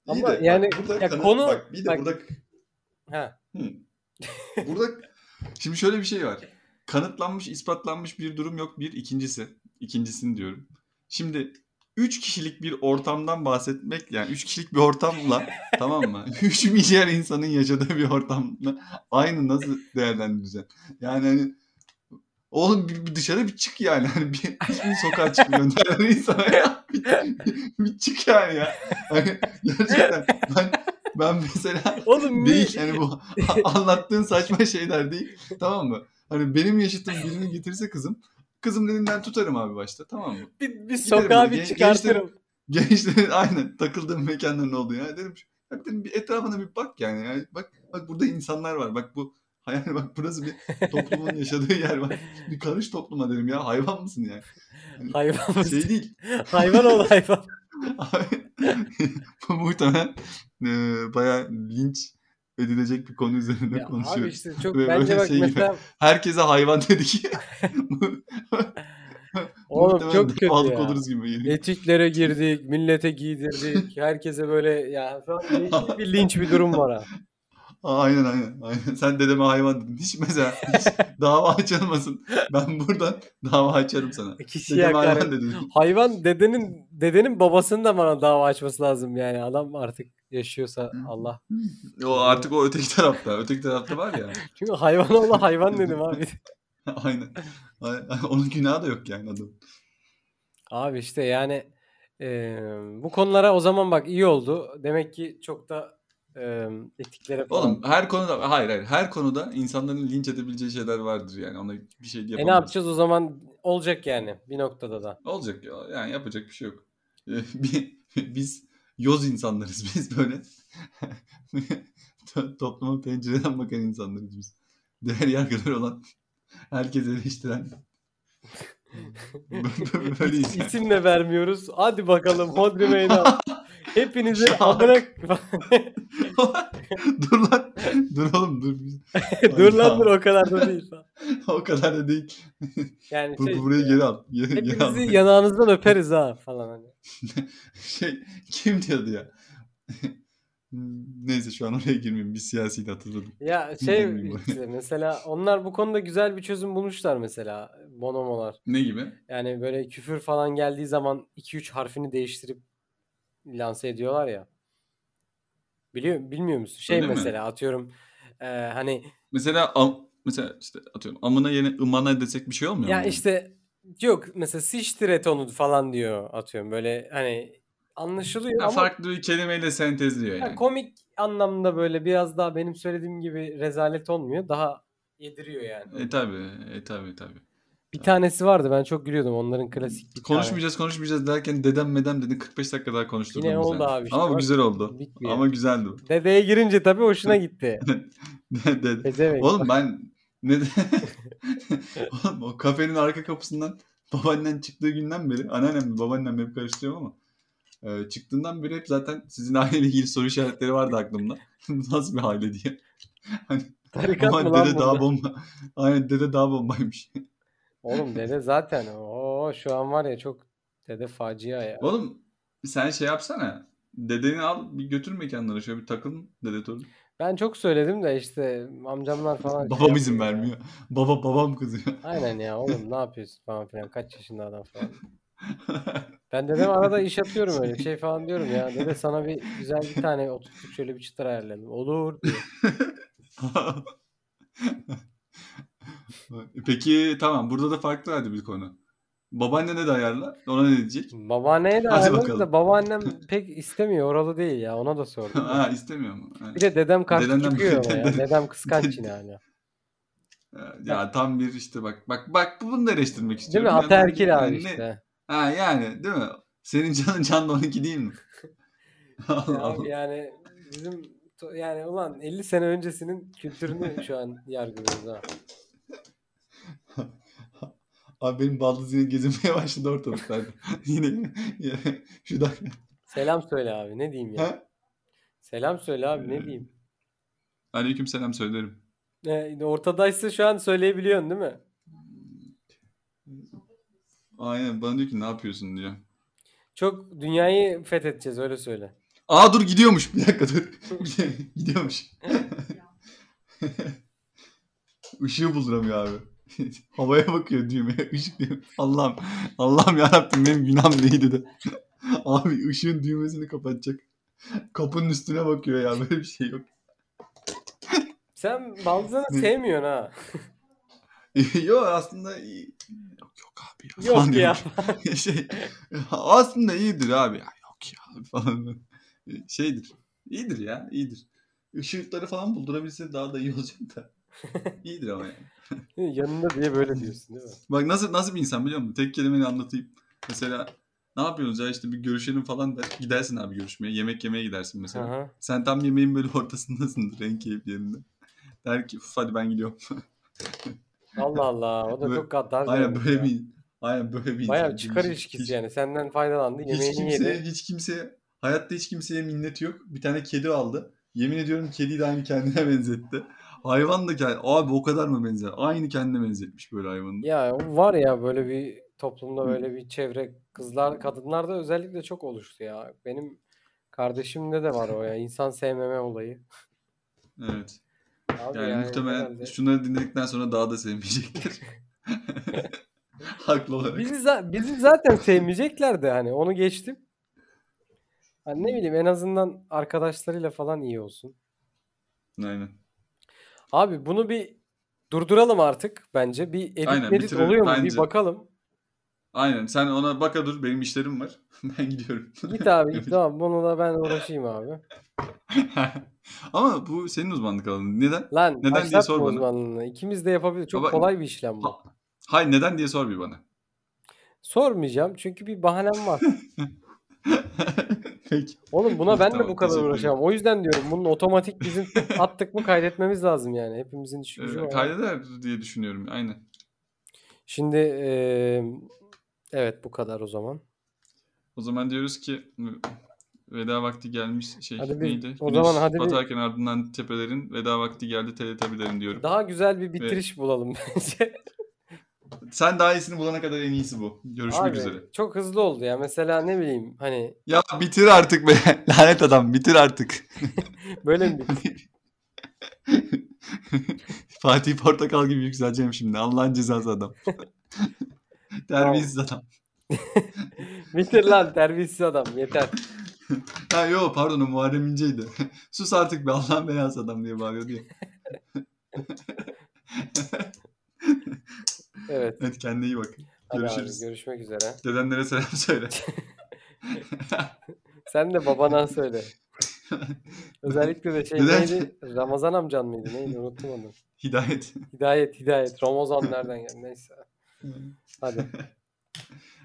Ama de yani bak burada ya kanı konu bak bir de bak burada ha Hı. Burada şimdi şöyle bir şey var. Kanıtlanmış, ispatlanmış bir durum yok. Bir ikincisi. İkincisini diyorum. Şimdi üç kişilik bir ortamdan bahsetmek yani üç kişilik bir ortamla tamam mı? üç milyar insanın yaşadığı bir ortamla aynı nasıl değerlendireceksin? Yani hani oğlum bir, bir dışarı bir çık yani. Hani bir, bir sokağa çık gönderen insana ya. Bir, bir- bir çık yani ya. Hani gerçekten ben ben mesela oğlum mi değil yani bu anlattığın saçma şeyler değil. Tamam mı? Hani benim yaşıtım birini getirse kızım. Kızım elinden tutarım abi başta tamam mı? bir, bir Giderim böyle sokağa bir gen- gençlerin çıkartırım. gençlerin aynen takıldığım mekanların olduğu ya derim. şu- Ya derim bir etrafına bir bak yani. Yani bak bak burada insanlar var. Bak bu hayal bak burası bir toplumun yaşadığı yer bak. Bir karış topluma derim ya hayvan mısın yani? Hani Hayvan mısın? şey değil. Hayvan ol hayvan. Abi, bu muhtemelen e, bayağı linç edilecek bir konu üzerinde Ya abi konuşuyoruz. işte çok Ve bence böyle bak şey gibi mesela herkese hayvan dedik. Mu- oğlum Muhtemelen çok kötü davalık ya. oluruz gibi geliyor. Etütlere girdik, millete giydirdik. Herkese böyle ya şu an değişik bir linç bir durum var ha. Aa, Aynen aynen. aynen. Sen dedeme hayvan dedin. Hiç mesela hiç dava açılmasın. Ben buradan dava açarım sana. Kişiye Dedeme hayvan hakaret. dedin. Hayvan dedenin dedenin babasının da bana dava açması lazım yani. Adam artık yaşıyorsa Allah O artık o öteki tarafta. Öteki tarafta var ya. çünkü hayvan ola hayvan dedim abi. Aynen. Aynen. Onun günahı da yok yani adam. Abi işte yani eee, bu konulara o zaman bak iyi oldu. Demek ki çok da eee, etiklere Oğlum falan. her konuda hayır hayır her konuda insanların linç edebileceği şeyler vardır yani ona bir şey E ne yapamayız. yapacağız o zaman olacak yani bir noktada da. Olacak ya yani yapacak bir şey yok. Bi- Biz yoz insanlarız biz böyle. To- Topluma pencereden bakan insanlarız biz. Değer yargıları olan, herkesi eleştiren bö- bö- İs, böyleyiz yani. isim de vermiyoruz. Hadi bakalım Hodri Meydan. Hepinizi amına Şak. Dur lan. Dur oğlum dur. dur lan dur Hayda. o kadar da değil. O kadar da değil. Yani Bu, şey bu- burayı işte geri yani. al. Geri, geri Hepinizi al burayı. yanağınızdan öperiz ha falan hani. Şey kim diyordu ya? Neyse şu an oraya girmeyeyim. Bir siyasi de hatırladım. Ya şey Girmeyeyim oraya. işte mesela onlar bu konuda güzel bir çözüm bulmuşlar mesela. Bonomolar. Ne gibi? Yani böyle küfür falan geldiği zaman iki üç harfini değiştirip lanse ediyorlar ya. Biliyor, bilmiyor musun? Şey Öyle mesela mi? atıyorum e, hani. Mesela am, mesela işte atıyorum amına yeni ımana desek bir şey olmuyor ya mu? Ya işte yok mesela siştiretonu falan diyor atıyorum böyle hani anlaşılıyor ya ama. Farklı bir kelimeyle sentezliyor yani. yani. Komik anlamda böyle biraz daha benim söylediğim gibi rezalet olmuyor. Daha yediriyor yani. E tabi e tabi tabi. Bir tanesi vardı, ben çok gülüyordum onların klasik bir Konuşmayacağız tane. konuşmayacağız derken dedem medem dedin kırk beş dakika daha konuştuk. Yine oldu yani. abi. Işte. Ama bu güzel oldu. Bitmiyor. Ama güzeldi. Dedeye girince tabii hoşuna gitti. Dede. Oğlum ben ne Oğlum o kafenin arka kapısından babaannen çıktığı günden beri anneannem babaannem hep karıştırıyorum ama e, çıktığından beri hep zaten sizin aileyle ilgili soru işaretleri vardı aklımda. Nasıl bir aile diye. Hani tarikat mı lan dede daha bomba. Aynen dede daha bombaymış. Oğlum dede zaten o şu an var ya çok dede facia ya. Oğlum sen şey yapsana. Dedeni al bir götür mekanlara şöyle bir takın dede torun. Ben çok söyledim de işte amcamlar falan. Babam şey izin vermiyor. Ya. Baba babam kızıyor. Aynen ya oğlum ne yapıyorsun falan filan kaç yaşında adam falan. Ben dedem arada iş atıyorum öyle şey falan diyorum ya. Dede sana bir güzel bir tane oturtup şöyle bir çıtır ayarlayalım. Olur diyor. Peki tamam burada da farklı hadi bir konu. Babaannene de ayarla. Ona ne diyecek? Babaanneye de ayarla da babaannem pek istemiyor. Oralı değil ya. Ona da sordum. Ha istemiyor mu? Yani. Bir de dedem karşı çıkıyor ona ya. Dedem kıskanç yine hala. Ya tam bir işte bak. Bak bak bunu da eleştirmek istiyorum. Değil mi? Ataerkil abi işte. Ha yani değil mi? Senin canın canlı onunki değil mi? Allah Allah. Yani bizim yani ulan elli sene öncesinin kültürünü şu an yargılıyoruz ha. Abi benim baldız yine gezinmeye başladı ortalıklarda. yine, yine şu dakika. Selam söyle abi ne diyeyim ya. He? Selam söyle abi ee, ne diyeyim. Aleyküm selam söylerim. E, ortadaysa şu an söyleyebiliyorsun değil mi? Aynen bana diyor ki ne yapıyorsun diyor. Çok dünyayı fethedeceğiz öyle söyle. Aa dur gidiyormuş bir dakika dur. gidiyormuş. Işığı bulduramıyor abi. Havaya bakıyor düğmeye. Işık diyor. Allah'ım. Allah'ım yarabbim benim günahım neydi de. Abi ışığın düğmesini kapatacak. Kapının üstüne bakıyor ya. Böyle bir şey yok. Sen baldızını sevmiyorsun ha. Yok aslında iyi. Yok yok abi. Ya. Yok ya. şey, aslında iyidir abi. Ya, yok ya falan. Şeydir. İyidir ya. İyidir. Işıkları falan buldurabilse daha da iyi olacak da. İyidir ama yani. Yanında diye böyle diyorsun değil mi? Bak nasıl nasıl bir insan biliyor musun? Tek kelimeyle anlatayım. Mesela ne yapıyorsunuz ya işte bir görüşelim falan da gidersin abi görüşmeye. Yemek yemeye gidersin mesela. Aha. Sen tam yemeğin böyle ortasındasın. Renk keyif yerinde. Der ki uf hadi ben gidiyorum. Allah Allah. O da böyle, çok katlar. Aynen böyle ya. bir aynen böyle bir Bayağı insan. çıkar hiç, ilişkisi hiç, yani. Senden faydalandı. Yemeğini hiç kimseye, yedi. Hiç kimseye hayatta hiç kimseye minnet yok. Bir tane kedi aldı. Yemin ediyorum kediyi de aynı kendine benzetti. Hayvan da kendi... Abi o kadar mı benzer? Aynı kendine benzetmiş böyle hayvanı. Ya var ya böyle bir toplumda böyle bir çevre kızlar, kadınlarda özellikle çok oluştu ya. Benim kardeşimde de var o ya. İnsan sevmeme olayı. Evet. Abi yani, yani muhtemelen herhalde... şunları dinledikten sonra daha da sevmeyecekler. Haklı olarak. Bizi, za- bizi zaten sevmeyecekler de hani onu geçtim. Hani ne bileyim en azından arkadaşlarıyla falan iyi olsun. Aynen. Abi bunu bir durduralım artık bence. Bir edit Aynen, edit oluyor mu? Bence. Bir bakalım. Aynen. Sen ona baka dur. Benim işlerim var. Ben gidiyorum. Git abi. Git. Tamam. Bununla ben uğraşayım abi. Ama bu senin uzmanlık alanın. Neden? Lan neden diye sor bana. İkimiz de yapabiliriz. Çok Baba, kolay bir işlem bu. Ha, hayır neden diye sor bir bana. Sormayacağım. Çünkü bir bahanem var. Peki. Oğlum buna ben tamam, de bu kadar uğraşamam. O yüzden diyorum bunun otomatik bizim attık mı kaydetmemiz lazım yani. Hepimizin işi gücü var. Kaydeder diye düşünüyorum. Aynen. Şimdi ee, evet bu kadar o zaman. O zaman diyoruz ki veda vakti gelmiş şey hadi neydi? Bir, o zaman hadi batarken bir... ardından tepelerin veda vakti geldi teletabilerin diyorum. Daha güzel bir bitiriş Ve... bulalım bence. Sen daha iyisini bulana kadar en iyisi bu. Görüşmek Abi, üzere. Çok hızlı oldu ya. Mesela ne bileyim hani. Ya bitir artık be. Lanet adam bitir artık. Böyle mi bitir? Fatih Portakal gibi yükseleceğim şimdi. Allah'ın cezası adam. Terbiyesiz adam. Bitir lan terbiyesiz adam. Yeter. Ha yo pardon, o Muharrem İnce'ydi. Sus artık be Allah'ın beyaz adam diye bağırıyor diye. Evet. Evet, kendine iyi bak. Görüşürüz. Abi, görüşmek üzere. Dedenlere selam söyle. Sen de babana söyle. Özellikle de şey Neden? neydi? Ramazan amcan mıydı? Neydi? Unuttum onu. Hidayet. Hidayet, hidayet. Ramazan nereden geldi? Neyse. Hadi.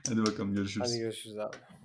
Hadi bakalım görüşürüz. Hadi görüşürüz abi.